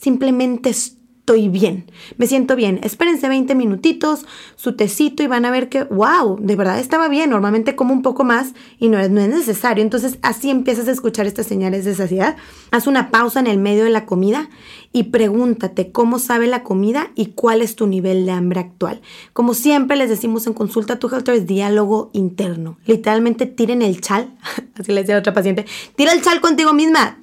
Simplemente estoy bien. Me siento bien. Espérense 20 minutitos, su tecito y van a ver que, wow, de verdad estaba bien. Normalmente como un poco más y no es necesario. Entonces así empiezas a escuchar estas señales de saciedad. Haz una pausa en el medio de la comida y pregúntate cómo sabe la comida y cuál es tu nivel de hambre actual. Como siempre les decimos en Consulta Tu Health, es diálogo interno. Literalmente tiren el chal, así le decía a otra paciente, tira el chal contigo misma.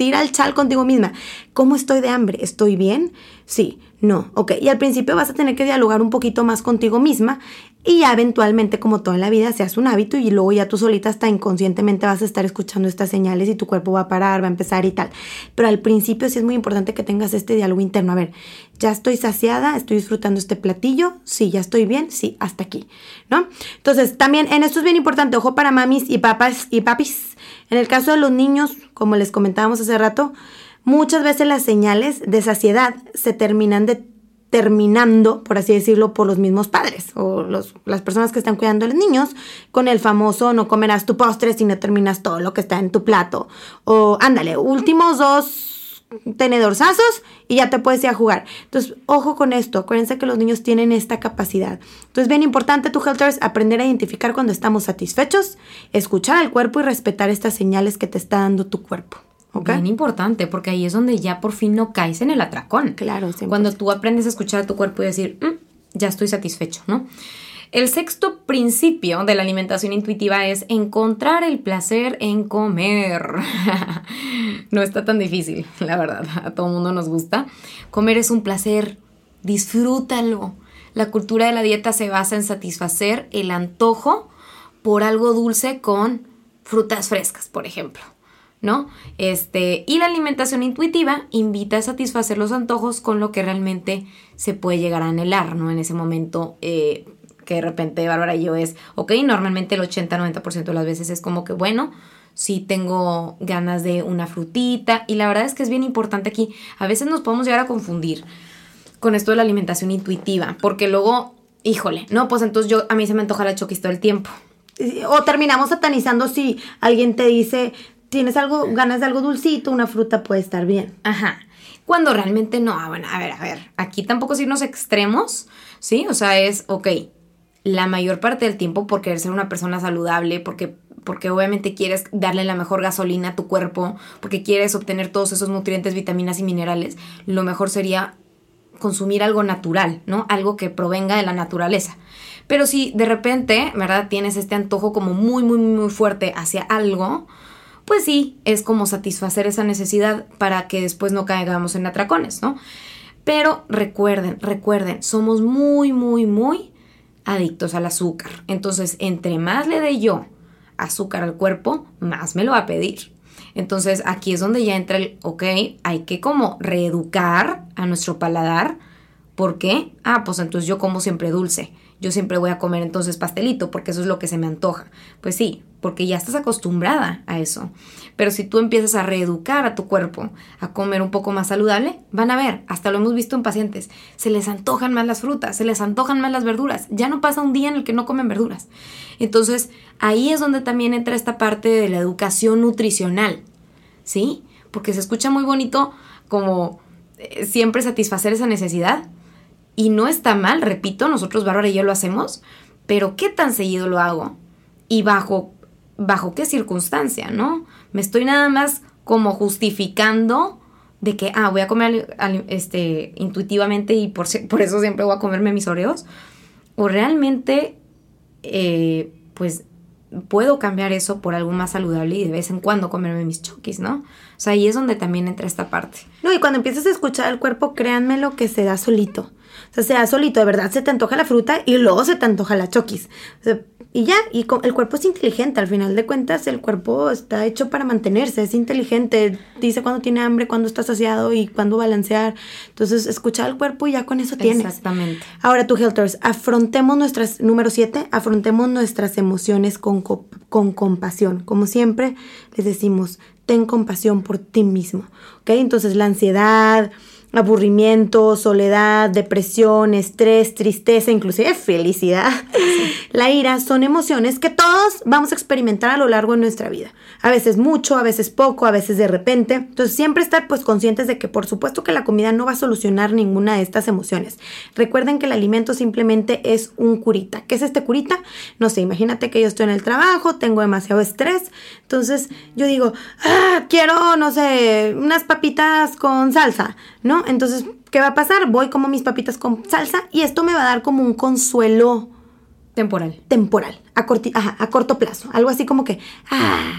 ¿Cómo estoy de hambre? ¿Estoy bien? Sí. No, ok. Y al principio vas a tener que dialogar un poquito más contigo misma y ya eventualmente, como toda la vida, se hace un hábito y luego ya tú solita hasta inconscientemente vas a estar escuchando estas señales y tu cuerpo va a parar, va a empezar y tal. Pero al principio sí es muy importante que tengas este diálogo interno. A ver, ya estoy saciada, estoy disfrutando este platillo, sí, ya estoy bien, sí, hasta aquí, ¿no? Entonces, también en esto es bien importante, ojo para mamis y papás y papis. En el caso de los niños, como les comentábamos hace rato, muchas veces las señales de saciedad se terminan terminando, por así decirlo, por los mismos padres o las personas que están cuidando a los niños con el famoso no comerás tu postre si no terminas todo lo que está en tu plato o ándale, últimos 2 tenedorzazos y ya te puedes ir a jugar. Entonces, ojo con esto, acuérdense que los niños tienen esta capacidad. Entonces, bien importante, tu helters, aprender a identificar cuando estamos satisfechos, escuchar al cuerpo y respetar estas señales que te está dando tu cuerpo. Okay. Bien importante, porque ahí es donde ya por fin no caes en el atracón. Claro, 100%. Cuando tú aprendes a escuchar a tu cuerpo y decir, ya estoy satisfecho, ¿no? El 6º principio de la alimentación intuitiva es encontrar el placer en comer. No está tan difícil, la verdad. A todo mundo nos gusta. Comer es un placer. Disfrútalo. La cultura de la dieta se basa en satisfacer el antojo por algo dulce con frutas frescas, por ejemplo, ¿no? Y la alimentación intuitiva invita a satisfacer los antojos con lo que realmente se puede llegar a anhelar, ¿no? En ese momento que de repente Bárbara y yo es, ok, normalmente el 80-90% de las veces es como que, bueno, sí tengo ganas de una frutita. Y la verdad es que es bien importante aquí. A veces nos podemos llegar a confundir con esto de la alimentación intuitiva, porque luego, híjole, no, pues entonces a mí se me antoja la Chokis todo el tiempo. O terminamos satanizando si alguien te dice... Tienes algo, ganas de algo dulcito, una fruta puede estar bien. Ajá. Cuando realmente no. Bueno, a ver. Aquí tampoco es irnos extremos, ¿sí? O sea, es, ok, la mayor parte del tiempo por querer ser una persona saludable, porque obviamente quieres darle la mejor gasolina a tu cuerpo, porque quieres obtener todos esos nutrientes, vitaminas y minerales, lo mejor sería consumir algo natural, ¿no? Algo que provenga de la naturaleza. Pero si de repente, ¿verdad? Tienes este antojo como muy, muy, muy fuerte hacia algo... Pues sí, es como satisfacer esa necesidad para que después no caigamos en atracones, ¿no? Pero recuerden, somos muy, muy, muy adictos al azúcar. Entonces, entre más le dé yo azúcar al cuerpo, más me lo va a pedir. Entonces, aquí es donde ya entra el, ok, hay que como reeducar a nuestro paladar. ¿Por qué? Pues entonces yo como siempre dulce. Yo siempre voy a comer entonces pastelito porque eso es lo que se me antoja. Pues sí, porque ya estás acostumbrada a eso. Pero si tú empiezas a reeducar a tu cuerpo a comer un poco más saludable, van a ver, hasta lo hemos visto en pacientes, se les antojan más las frutas, se les antojan más las verduras. Ya no pasa un día en el que no comen verduras. Entonces, ahí es donde también entra esta parte de la educación nutricional, ¿sí? Porque se escucha muy bonito como siempre satisfacer esa necesidad. Y no está mal, repito, nosotros, Bárbara y yo, lo hacemos, pero ¿qué tan seguido lo hago? Y bajo qué circunstancia, ¿no? Me estoy nada más como justificando de que, voy a comer intuitivamente y por eso siempre voy a comerme mis Oreos. O realmente, pues, puedo cambiar eso por algo más saludable y de vez en cuando comerme mis Chokis, ¿no? O sea, ahí es donde también entra esta parte. No, y cuando empiezas a escuchar al cuerpo, créanme lo que se da solito. O sea, se da solito, de verdad, se te antoja la fruta y luego se te antoja la Chokis. O sea, y ya, el cuerpo es inteligente, al final de cuentas el cuerpo está hecho para mantenerse, es inteligente, dice cuándo tiene hambre, cuándo está saciado y cuándo balancear. Entonces, escuchar al cuerpo y ya con eso tienes. Exactamente. Ahora tú, Helters, afrontemos nuestras, número 7, afrontemos nuestras emociones con compasión. Como siempre les decimos, ten compasión por ti mismo, ¿ok? Entonces, la ansiedad... aburrimiento, soledad, depresión, estrés, tristeza, inclusive felicidad. Sí. La ira son emociones que todos vamos a experimentar a lo largo de nuestra vida. A veces mucho, a veces poco, a veces de repente. Entonces siempre estar pues conscientes de que por supuesto que la comida no va a solucionar ninguna de estas emociones. Recuerden que el alimento simplemente es un curita. ¿Qué es este curita? No sé, imagínate que yo estoy en el trabajo, tengo demasiado estrés. Entonces yo digo, quiero, no sé, unas papitas con salsa, ¿no? Entonces, ¿qué va a pasar? Voy como mis papitas con salsa y esto me va a dar como un consuelo temporal. a corto plazo. Algo así como que,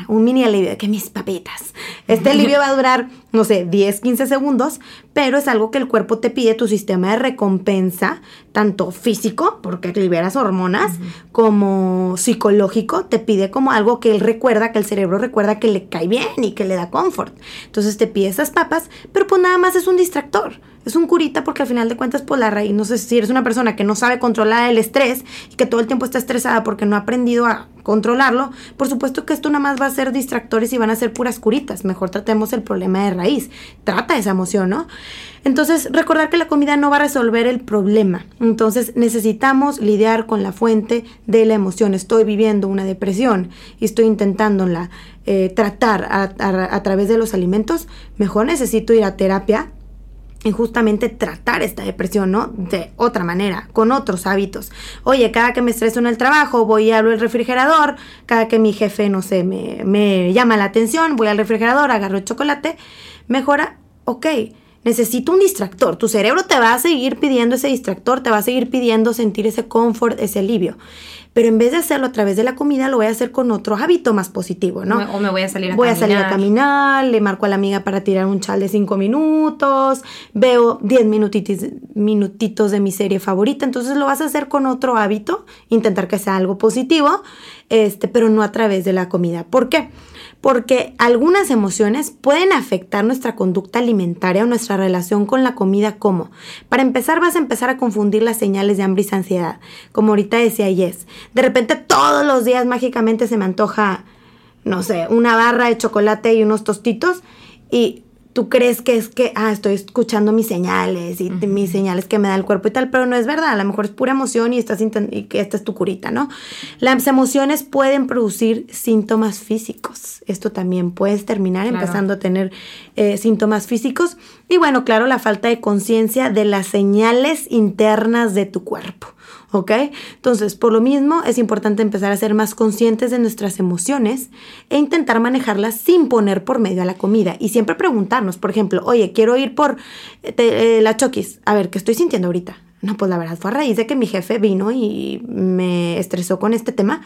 un mini alivio de que mis papitas. Este alivio va a durar, no sé, 10, 15 segundos, pero es algo que el cuerpo te pide, tu sistema de recompensa, tanto físico, porque liberas hormonas, como psicológico, te pide como algo que él recuerda, que el cerebro recuerda que le cae bien y que le da confort. Entonces te pide esas papas, pero pues nada más es un distractor. Es un curita porque al final de cuentas, pues la raíz, no sé si eres una persona que no sabe controlar el estrés y que todo el tiempo está estresada porque no ha aprendido a controlarlo, por supuesto que esto nada más va a ser distractores y van a ser puras curitas. Mejor tratemos el problema de raíz. Trata esa emoción, ¿no? Entonces, recordar que la comida no va a resolver el problema. Entonces, necesitamos lidiar con la fuente de la emoción. Estoy viviendo una depresión y estoy intentándola tratar a través de los alimentos. Mejor necesito ir a terapia en justamente tratar esta depresión, ¿no? De otra manera, con otros hábitos. Oye, cada que me estreso en el trabajo, voy y abro el refrigerador. Cada que mi jefe, no sé, me llama la atención, voy al refrigerador, agarro el chocolate. Mejora, ok, necesito un distractor. Tu cerebro te va a seguir pidiendo ese distractor, te va a seguir pidiendo sentir ese confort, ese alivio. Pero en vez de hacerlo a través de la comida, lo voy a hacer con otro hábito más positivo, ¿no? O me voy a salir a caminar. Voy a salir a caminar, le marco a la amiga para tirar un chal de 5 minutos, veo 10 minutitos de mi serie favorita. Entonces lo vas a hacer con otro hábito, intentar que sea algo positivo, pero no a través de la comida. ¿Por qué? Porque algunas emociones pueden afectar nuestra conducta alimentaria o nuestra relación con la comida. ¿Cómo? Para empezar, vas a empezar a confundir las señales de hambre y ansiedad. Como ahorita decía Jess, de repente todos los días mágicamente se me antoja, no sé, una barra de chocolate y unos tostitos y tú crees que es que, estoy escuchando mis señales y mis señales que me da el cuerpo y tal, pero no es verdad. A lo mejor es pura emoción y esta es tu curita, ¿no? Las emociones pueden producir síntomas físicos. Esto también puedes terminar empezando a tener síntomas físicos. Y bueno, claro, la falta de conciencia de las señales internas de tu cuerpo. ¿Ok? Entonces, por lo mismo, es importante empezar a ser más conscientes de nuestras emociones e intentar manejarlas sin poner por medio a la comida. Y siempre preguntarnos, por ejemplo, oye, quiero ir por la Chokis. A ver, ¿qué estoy sintiendo ahorita? No, pues la verdad fue a raíz de que mi jefe vino y me estresó con este tema.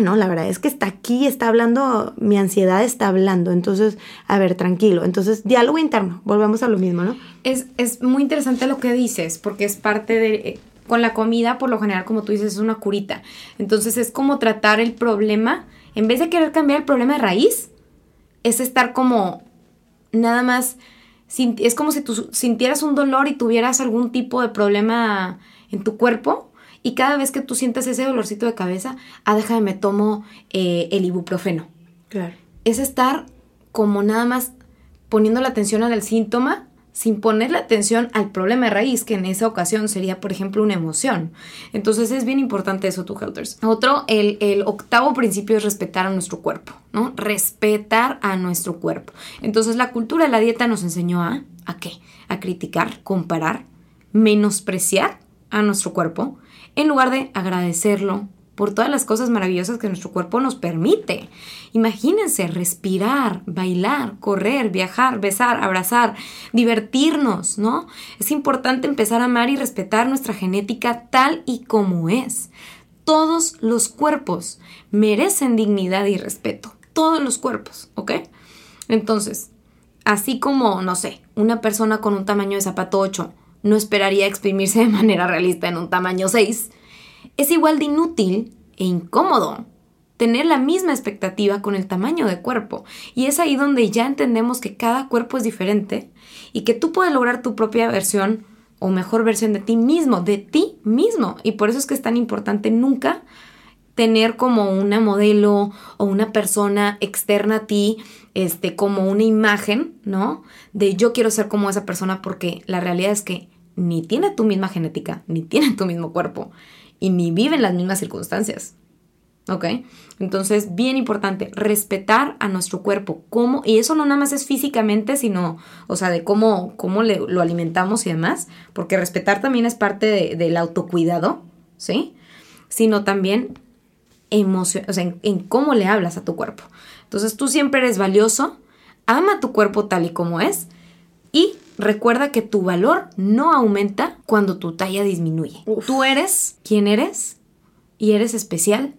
No, la verdad es que está aquí, está hablando, mi ansiedad está hablando. Entonces, a ver, tranquilo. Entonces, diálogo interno. Volvemos a lo mismo, ¿no? Es muy interesante lo que dices, porque es parte de... Con la comida, por lo general, como tú dices, es una curita. Entonces, es como tratar el problema. En vez de querer cambiar el problema de raíz, es estar como nada más... Es como si tú sintieras un dolor y tuvieras algún tipo de problema en tu cuerpo. Y cada vez que tú sientas ese dolorcito de cabeza, déjame, me tomo el ibuprofeno. Claro. Es estar como nada más poniendo la atención al síntoma, sin poner la atención al problema de raíz, que en esa ocasión sería, por ejemplo, una emoción. Entonces, es bien importante eso, tú, Helters. Otro, el octavo principio es respetar a nuestro cuerpo, ¿no? Respetar a nuestro cuerpo. Entonces, la cultura de la dieta nos enseñó ¿a qué? A criticar, comparar, menospreciar a nuestro cuerpo, en lugar de agradecerlo por todas las cosas maravillosas que nuestro cuerpo nos permite. Imagínense, respirar, bailar, correr, viajar, besar, abrazar, divertirnos, ¿no? Es importante empezar a amar y respetar nuestra genética tal y como es. Todos los cuerpos merecen dignidad y respeto. Todos los cuerpos, ¿ok? Entonces, así como, no sé, una persona con un tamaño de zapato 8 no esperaría exprimirse de manera realista en un tamaño 6, es igual de inútil e incómodo tener la misma expectativa con el tamaño de cuerpo. Y es ahí donde ya entendemos que cada cuerpo es diferente y que tú puedes lograr tu propia versión o mejor versión de ti mismo, Y por eso es que es tan importante nunca tener como una modelo o una persona externa a ti, como una imagen, ¿no? De yo quiero ser como esa persona, porque la realidad es que ni tiene tu misma genética, ni tiene tu mismo cuerpo, y ni viven las mismas circunstancias, ¿ok? Entonces, bien importante, respetar a nuestro cuerpo, cómo, y eso no nada más es físicamente, sino, o sea, de cómo lo alimentamos y demás, porque respetar también es parte del autocuidado, ¿sí? Sino también en cómo le hablas a tu cuerpo. Entonces, tú siempre eres valioso, ama a tu cuerpo tal y como es, y recuerda que tu valor no aumenta cuando tu talla disminuye. Tú eres quien eres y eres especial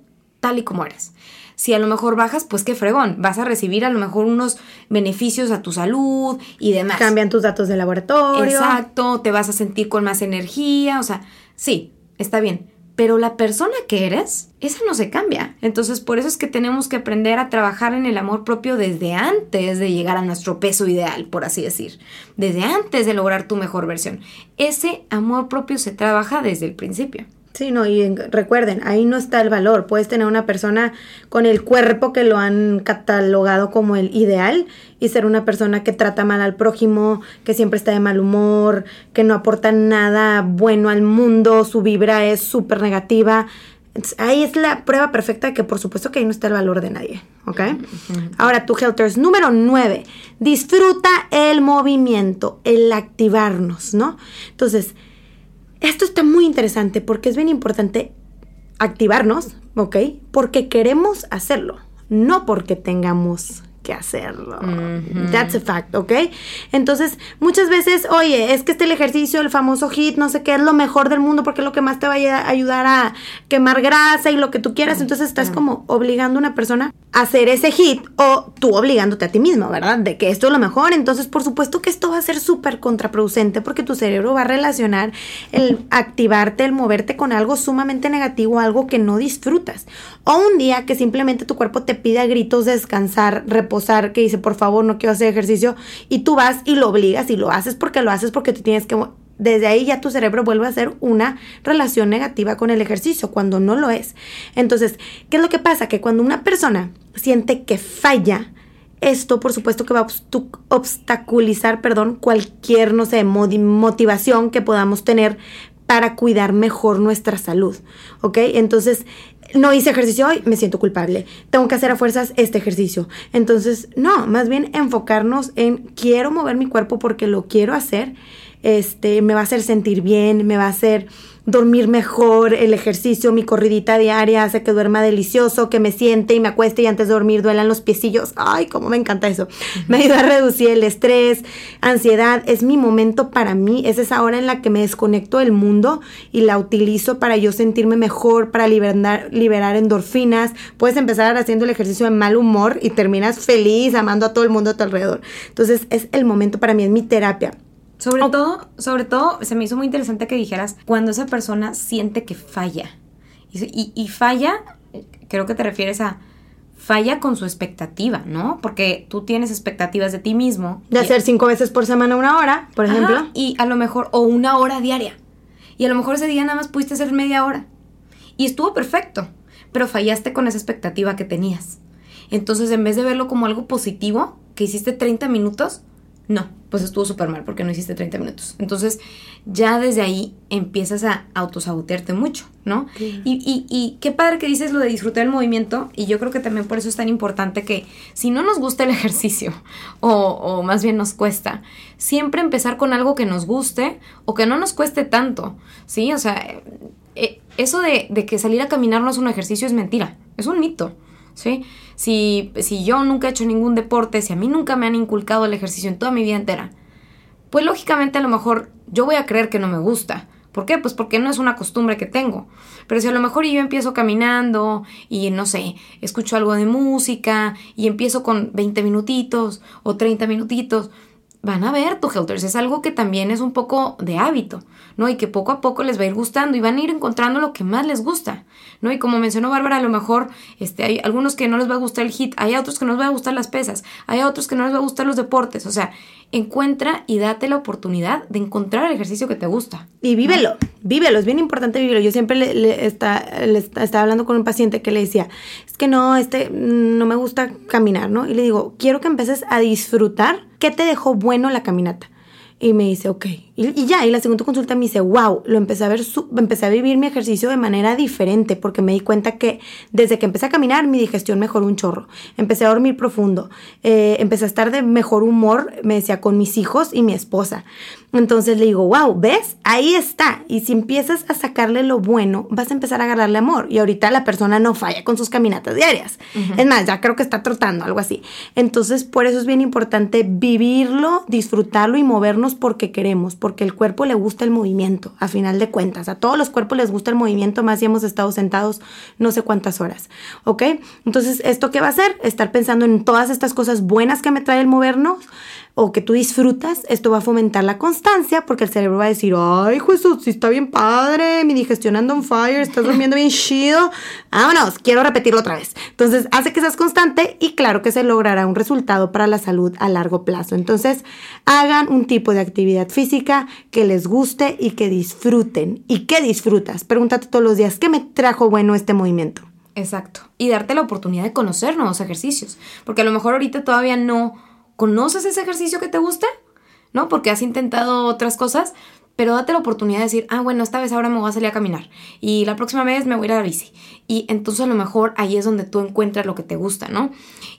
tal y como eres. Si a lo mejor bajas, pues qué fregón, vas a recibir a lo mejor unos beneficios a tu salud y demás. Cambian tus datos de laboratorio. Exacto, te vas a sentir con más energía, o sea, sí, está bien. Pero la persona que eres, esa no se cambia. Entonces, por eso es que tenemos que aprender a trabajar en el amor propio desde antes de llegar a nuestro peso ideal, por así decir. Desde antes de lograr tu mejor versión. Ese amor propio se trabaja desde el principio. Sí, no, y recuerden, ahí no está el valor. Puedes tener una persona con el cuerpo que lo han catalogado como el ideal y ser una persona que trata mal al prójimo, que siempre está de mal humor, que no aporta nada bueno al mundo, su vibra es súper negativa. Ahí es la prueba perfecta de que por supuesto que ahí no está el valor de nadie, ¿ok? Uh-huh. Ahora, tu Helters, número 9, disfruta el movimiento, el activarnos, ¿no? Entonces, esto está muy interesante porque es bien importante activarnos, ¿ok? Porque queremos hacerlo, no porque tengamos que hacerlo. Mm-hmm. That's a fact, ¿ok? Entonces, muchas veces, oye, es que el ejercicio, el famoso HIIT, no sé qué, es lo mejor del mundo porque es lo que más te va a ayudar a quemar grasa y lo que tú quieras. Entonces, estás como obligando a una persona a hacer ese HIIT o tú obligándote a ti mismo, ¿verdad? De que esto es lo mejor. Entonces, por supuesto que esto va a ser súper contraproducente porque tu cerebro va a relacionar el activarte, el moverte con algo sumamente negativo, algo que no disfrutas. O un día que simplemente tu cuerpo te pide a gritos descansar, reposar, que dice, por favor, no quiero hacer ejercicio, y tú vas y lo obligas y lo haces porque tú tienes que... Desde ahí ya tu cerebro vuelve a hacer una relación negativa con el ejercicio, cuando no lo es. Entonces, ¿qué es lo que pasa? Que cuando una persona siente que falla, esto por supuesto que va a obstaculizar cualquier, motivación que podamos tener para cuidar mejor nuestra salud, ¿ok? Entonces, no hice ejercicio hoy, me siento culpable. Tengo que hacer a fuerzas este ejercicio. Entonces, no, más bien enfocarnos en quiero mover mi cuerpo porque lo quiero hacer. Me va a hacer sentir bien, me va a hacer dormir mejor el ejercicio, mi corridita diaria hace que duerma delicioso, que me siente y me acueste y antes de dormir duelan los piecillos. ¡Ay, cómo me encanta eso! Uh-huh. Me ayuda a reducir el estrés, ansiedad. Es mi momento para mí. Es esa hora en la que me desconecto del mundo y la utilizo para yo sentirme mejor, para liberar endorfinas. Puedes empezar haciendo el ejercicio de mal humor y terminas feliz, amando a todo el mundo a tu alrededor. Entonces, es el momento para mí, es mi terapia. Sobre todo, se me hizo muy interesante que dijeras cuando esa persona siente que falla. Y falla, creo que te refieres a falla con su expectativa, ¿no? Porque tú tienes expectativas de ti mismo. De hacer 5 veces por semana 1 hora, por ejemplo. Ajá, y a lo mejor, o 1 hora diaria. Y a lo mejor ese día nada más pudiste hacer media hora. Y estuvo perfecto, pero fallaste con esa expectativa que tenías. Entonces, en vez de verlo como algo positivo, que hiciste 30 minutos... No, pues estuvo súper mal porque no hiciste 30 minutos. Entonces, ya desde ahí empiezas a autosabotearte mucho, ¿no? Sí. Y qué padre que dices lo de disfrutar el movimiento. Y yo creo que también por eso es tan importante que si no nos gusta el ejercicio, o más bien nos cuesta, siempre empezar con algo que nos guste o que no nos cueste tanto, ¿sí? O sea, eso de que salir a caminar no es un ejercicio es mentira, es un mito. ¿Sí? Si yo nunca he hecho ningún deporte, si a mí nunca me han inculcado el ejercicio en toda mi vida entera, pues lógicamente a lo mejor yo voy a creer que no me gusta. ¿Por qué? Pues porque no es una costumbre que tengo. Pero si a lo mejor yo empiezo caminando y, no sé, escucho algo de música y empiezo con 20 minutitos o 30 minutitos, van a ver tu Helters. Es algo que también es un poco de hábito, ¿no? Y que poco a poco les va a ir gustando y van a ir encontrando lo que más les gusta, ¿no? Y como mencionó Bárbara, a lo mejor hay algunos que no les va a gustar el HIIT, hay a otros que no les va a gustar las pesas, hay a otros que no les va a gustar los deportes. O sea, encuentra y date la oportunidad de encontrar el ejercicio que te gusta. Y vívelo, es bien importante vivirlo. Yo siempre estaba hablando con un paciente que le decía, es que no me gusta caminar, ¿no? Y le digo, quiero que empieces a disfrutar qué te dejó bueno la caminata. Y me dice, ok. Y la segunda consulta me dice, wow, lo empecé a ver, empecé a vivir mi ejercicio de manera diferente porque me di cuenta que desde que empecé a caminar mi digestión mejoró un chorro. Empecé a dormir profundo. Empecé a estar de mejor humor, me decía, con mis hijos y mi esposa. Entonces le digo, wow, ¿ves? Ahí está. Y si empiezas a sacarle lo bueno, vas a empezar a agarrarle amor. Y ahorita la persona no falla con sus caminatas diarias. Uh-huh. Es más, ya creo que está trotando, algo así. Entonces, por eso es bien importante vivirlo, disfrutarlo y movernos porque queremos, porque el cuerpo le gusta el movimiento, a final de cuentas. A todos los cuerpos les gusta el movimiento, más si hemos estado sentados no sé cuántas horas, ¿ok? Entonces, ¿esto qué va a hacer? Estar pensando en todas estas cosas buenas que me trae el movernos o que tú disfrutas. Esto va a fomentar la constancia porque el cerebro va a decir, ¡ay, Jesús, sí está bien padre! Mi digestión anda on fire, estás durmiendo bien chido. ¡Vámonos! Quiero repetirlo otra vez. Entonces, hace que seas constante y claro que se logrará un resultado para la salud a largo plazo. Entonces, hagan un tipo de actividad física que les guste y que disfruten. ¿Y qué disfrutas? Pregúntate todos los días, ¿qué me trajo bueno este movimiento? Exacto. Y darte la oportunidad de conocer nuevos ejercicios. Porque a lo mejor ahorita todavía no... ¿Conoces ese ejercicio que te gusta? ¿No? Porque has intentado otras cosas, pero date la oportunidad de decir, ah, bueno, esta vez ahora me voy a salir a caminar y la próxima vez me voy a ir a la bici. Y entonces a lo mejor ahí es donde tú encuentras lo que te gusta, ¿no?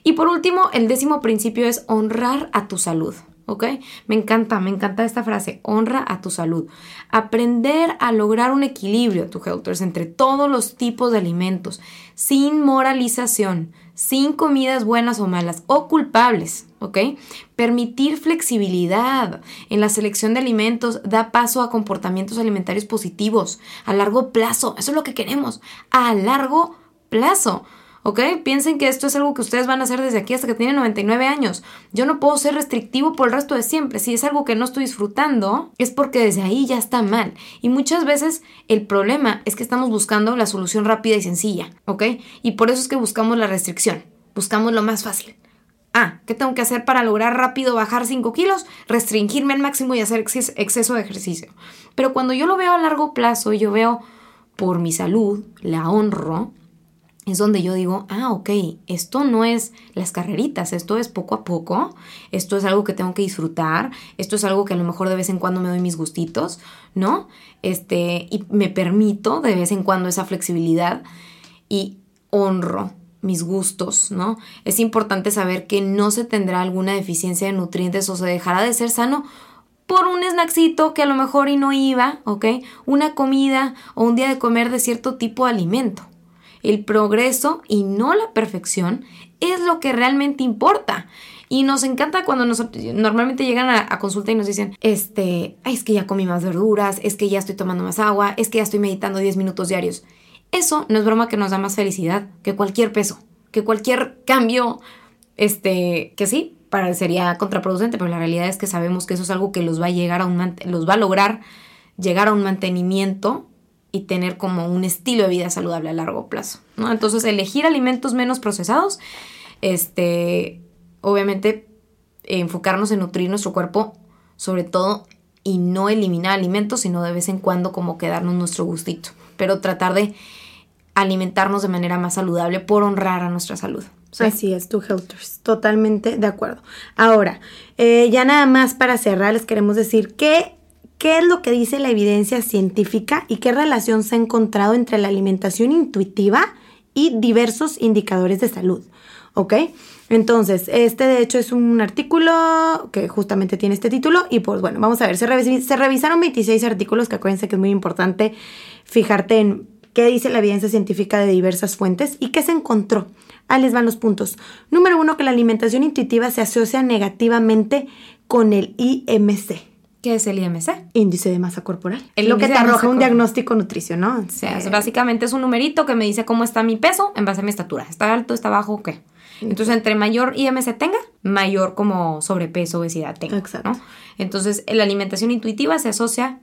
Y por último, el 10º principio es honrar a tu salud, ¿ok? Me encanta esta frase, honra a tu salud. Aprender a lograr un equilibrio, tu healthers, entre todos los tipos de alimentos, sin moralización, sin comidas buenas o malas o culpables, ¿ok? Permitir flexibilidad en la selección de alimentos da paso a comportamientos alimentarios positivos a largo plazo. Eso es lo que queremos, a largo plazo, ¿ok? Piensen que esto es algo que ustedes van a hacer desde aquí hasta que tienen 99 años. Yo no puedo ser restrictivo por el resto de siempre. Si es algo que no estoy disfrutando, es porque desde ahí ya está mal. Y muchas veces el problema es que estamos buscando la solución rápida y sencilla, ¿ok? Y por eso es que buscamos la restricción. Buscamos lo más fácil. Ah, ¿qué tengo que hacer para lograr rápido bajar 5 kilos? Restringirme al máximo y hacer exceso de ejercicio. Pero cuando yo lo veo a largo plazo, yo veo por mi salud, la honro, es donde yo digo, ah, ok, esto no es las carreritas, esto es poco a poco, esto es algo que tengo que disfrutar, esto es algo que a lo mejor de vez en cuando me doy mis gustitos, ¿no? Y me permito de vez en cuando esa flexibilidad y honro mis gustos, ¿no? Es importante saber que no se tendrá alguna deficiencia de nutrientes o se dejará de ser sano por un snackcito que a lo mejor y no iba, ¿ok? Una comida o un día de comer de cierto tipo de alimento. El progreso y no la perfección es lo que realmente importa. Y nos encanta cuando normalmente llegan a consulta y nos dicen, es que ya comí más verduras, es que ya estoy tomando más agua, es que ya estoy meditando 10 minutos diarios. Eso no es broma que nos da más felicidad que cualquier peso, que cualquier cambio, que sí, sería contraproducente, pero la realidad es que sabemos que eso es algo que los va a lograr llegar a un mantenimiento y tener como un estilo de vida saludable a largo plazo, ¿no? Entonces, elegir alimentos menos procesados, obviamente, enfocarnos en nutrir nuestro cuerpo, sobre todo, y no eliminar alimentos, sino de vez en cuando como quedarnos nuestro gustito, pero tratar de alimentarnos de manera más saludable por honrar a nuestra salud. Sí. Así es, tu healthers, totalmente de acuerdo. Ahora, ya nada más para cerrar, les queremos decir que ¿qué es lo que dice la evidencia científica y qué relación se ha encontrado entre la alimentación intuitiva y diversos indicadores de salud? ¿Ok? Entonces, de hecho es un artículo que justamente tiene este título y pues bueno, vamos a ver, se revisaron 26 artículos, que acuérdense que es muy importante fijarte en qué dice la evidencia científica de diversas fuentes y qué se encontró. Ahí les van los puntos. Número 1, que la alimentación intuitiva se asocia negativamente con el IMC. ¿Qué es el IMC? Índice de masa corporal. Es lo que te arroja un diagnóstico nutricional. O sea, básicamente es un numerito que me dice cómo está mi peso en base a mi estatura. ¿Está alto, está bajo o qué? Entonces, entre mayor IMC tenga, mayor como sobrepeso, obesidad tenga. Exacto. ¿No? Entonces, la alimentación intuitiva se asocia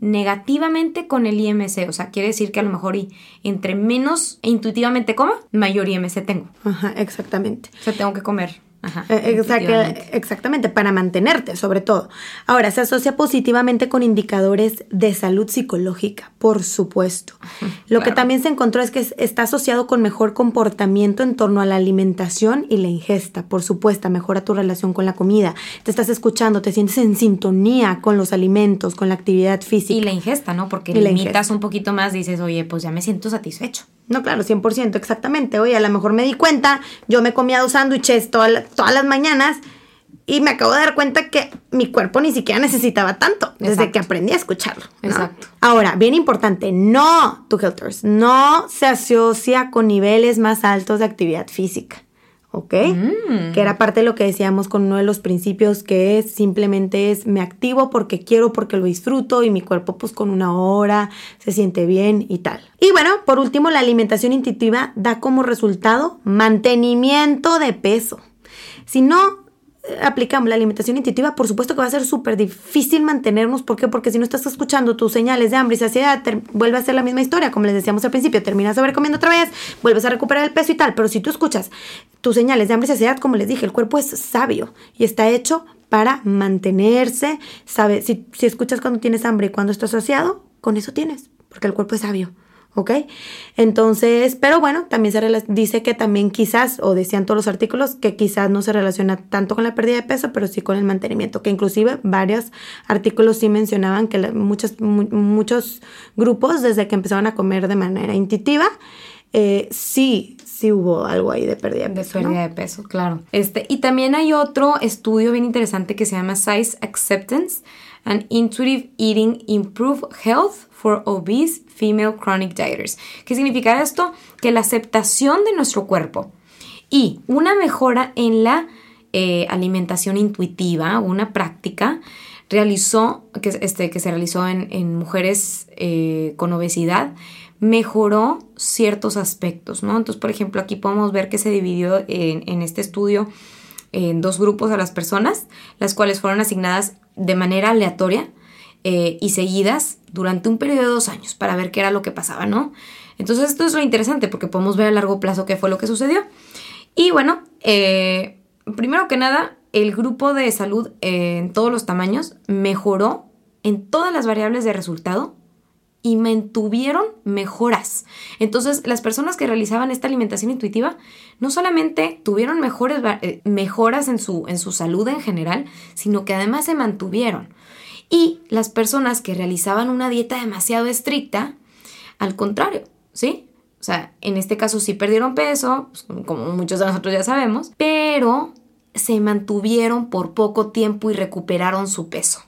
negativamente con el IMC. O sea, quiere decir que a lo mejor entre menos intuitivamente coma, mayor IMC tengo. Ajá, exactamente. O sea, tengo que comer. Ajá, exactamente, para mantenerte sobre todo. Ahora, se asocia positivamente con indicadores de salud psicológica, por supuesto. Lo que también se encontró es que está asociado con mejor comportamiento en torno a la alimentación y la ingesta, por supuesto, mejora tu relación con la comida, te estás escuchando, te sientes en sintonía con los alimentos, con la actividad física. Y la ingesta, ¿no? Porque limitas un poquito más, dices, oye, pues ya me siento satisfecho. No, claro, 100%, exactamente. Oye, a lo mejor me di cuenta, yo me comía 2 sándwiches todas las mañanas y me acabo de dar cuenta que mi cuerpo ni siquiera necesitaba tanto. Exacto. Desde que aprendí a escucharlo, ¿no? Exacto. Ahora, bien importante, no, tu healthers, no se asocia con niveles más altos de actividad física. ¿ok? Que era parte de lo que decíamos con uno de los principios, que es simplemente es me activo porque quiero, porque lo disfruto, y mi cuerpo pues con una hora se siente bien y tal. Y bueno, por último, la alimentación intuitiva da como resultado mantenimiento de peso. Si no aplicamos la alimentación intuitiva, por supuesto que va a ser súper difícil mantenernos. ¿Por qué? Porque si no estás escuchando tus señales de hambre y saciedad, vuelve a ser la misma historia, como les decíamos al principio, terminas sobrecomiendo otra vez, vuelves a recuperar el peso y tal. Pero si tú escuchas tus señales de hambre y saciedad, como les dije, el cuerpo es sabio y está hecho para mantenerse, sabe, si escuchas cuando tienes hambre y cuando estás saciado, con eso tienes, porque el cuerpo es sabio. ¿Ok? Entonces, pero bueno, también dice que también quizás, o decían todos los artículos, que quizás no se relaciona tanto con la pérdida de peso, pero sí con el mantenimiento, que inclusive varios artículos sí mencionaban que muchos grupos, desde que empezaron a comer de manera intuitiva, sí hubo algo ahí de pérdida de peso. De pérdida, ¿no? De peso, claro. Y también hay otro estudio bien interesante que se llama Size Acceptance and Intuitive Eating Improve Health for Obese Female Chronic Dieters. ¿Qué significa esto? Que la aceptación de nuestro cuerpo y una mejora en la alimentación intuitiva, una práctica que se realizó en mujeres con obesidad, mejoró ciertos aspectos, ¿no? Entonces, por ejemplo, aquí podemos ver que se dividió en este estudio en dos grupos a las personas, las cuales fueron asignadas de manera aleatoria y seguidas durante un periodo de 2 años para ver qué era lo que pasaba, ¿no? Entonces esto es lo interesante porque podemos ver a largo plazo qué fue lo que sucedió. Y bueno, primero que nada, el grupo de salud en todos los tamaños mejoró en todas las variables de resultado y mantuvieron mejoras. Entonces, las personas que realizaban esta alimentación intuitiva no solamente tuvieron mejoras en su salud en general, sino que además se mantuvieron. Y las personas que realizaban una dieta demasiado estricta, al contrario, ¿sí? O sea, en este caso sí perdieron peso, pues, como muchos de nosotros ya sabemos, pero se mantuvieron por poco tiempo y recuperaron su peso.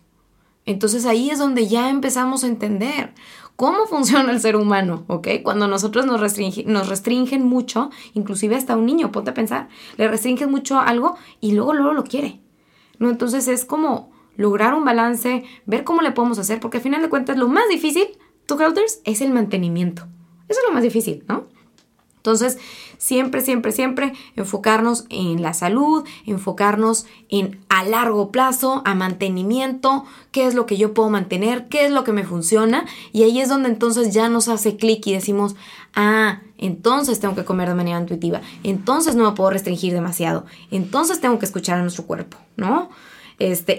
Entonces ahí es donde ya empezamos a entender cómo funciona el ser humano, ¿ok? Cuando nosotros nos restringen mucho, inclusive hasta un niño, ponte a pensar, le restringen mucho algo y luego lo quiere, ¿no? Entonces es como lograr un balance, ver cómo le podemos hacer, porque al final de cuentas lo más difícil, to healthers, es el mantenimiento. Eso es lo más difícil, ¿no? Entonces, siempre enfocarnos en la salud, enfocarnos en a largo plazo, a mantenimiento, qué es lo que yo puedo mantener, qué es lo que me funciona. Y ahí es donde entonces ya nos hace clic y decimos, entonces tengo que comer de manera intuitiva, entonces no me puedo restringir demasiado, entonces tengo que escuchar a nuestro cuerpo, ¿no?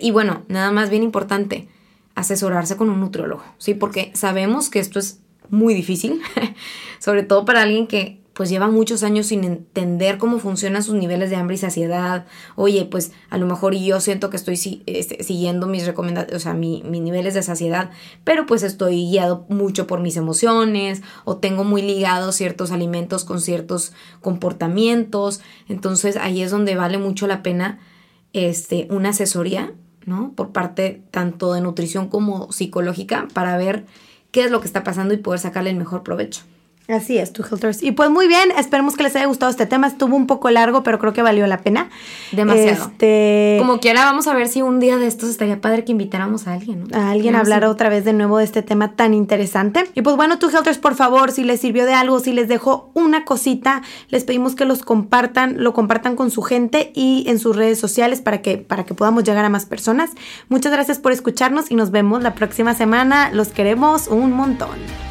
Y bueno, nada más bien importante, asesorarse con un nutriólogo, ¿sí? Porque sabemos que esto es muy difícil, sobre todo para alguien que pues lleva muchos años sin entender cómo funcionan sus niveles de hambre y saciedad. Oye, pues a lo mejor yo siento que estoy siguiendo mis recomendaciones, o sea, mis niveles de saciedad, pero pues estoy guiado mucho por mis emociones o tengo muy ligados ciertos alimentos con ciertos comportamientos. Entonces ahí es donde vale mucho la pena una asesoría, ¿no? Por parte tanto de nutrición como psicológica para ver qué es lo que está pasando y poder sacarle el mejor provecho. Así es, Two Healthers. Y pues muy bien, esperemos que les haya gustado este tema. Estuvo un poco largo, pero creo que valió la pena. Demasiado. Como quiera, vamos a ver si un día de estos estaría padre que invitáramos a alguien, ¿no? A alguien a hablar otra vez de nuevo de este tema tan interesante. Y pues bueno, Two Healthers, por favor, si les sirvió de algo, si les dejó una cosita, les pedimos que lo compartan con su gente y en sus redes sociales para que podamos llegar a más personas. Muchas gracias por escucharnos y nos vemos la próxima semana. Los queremos un montón.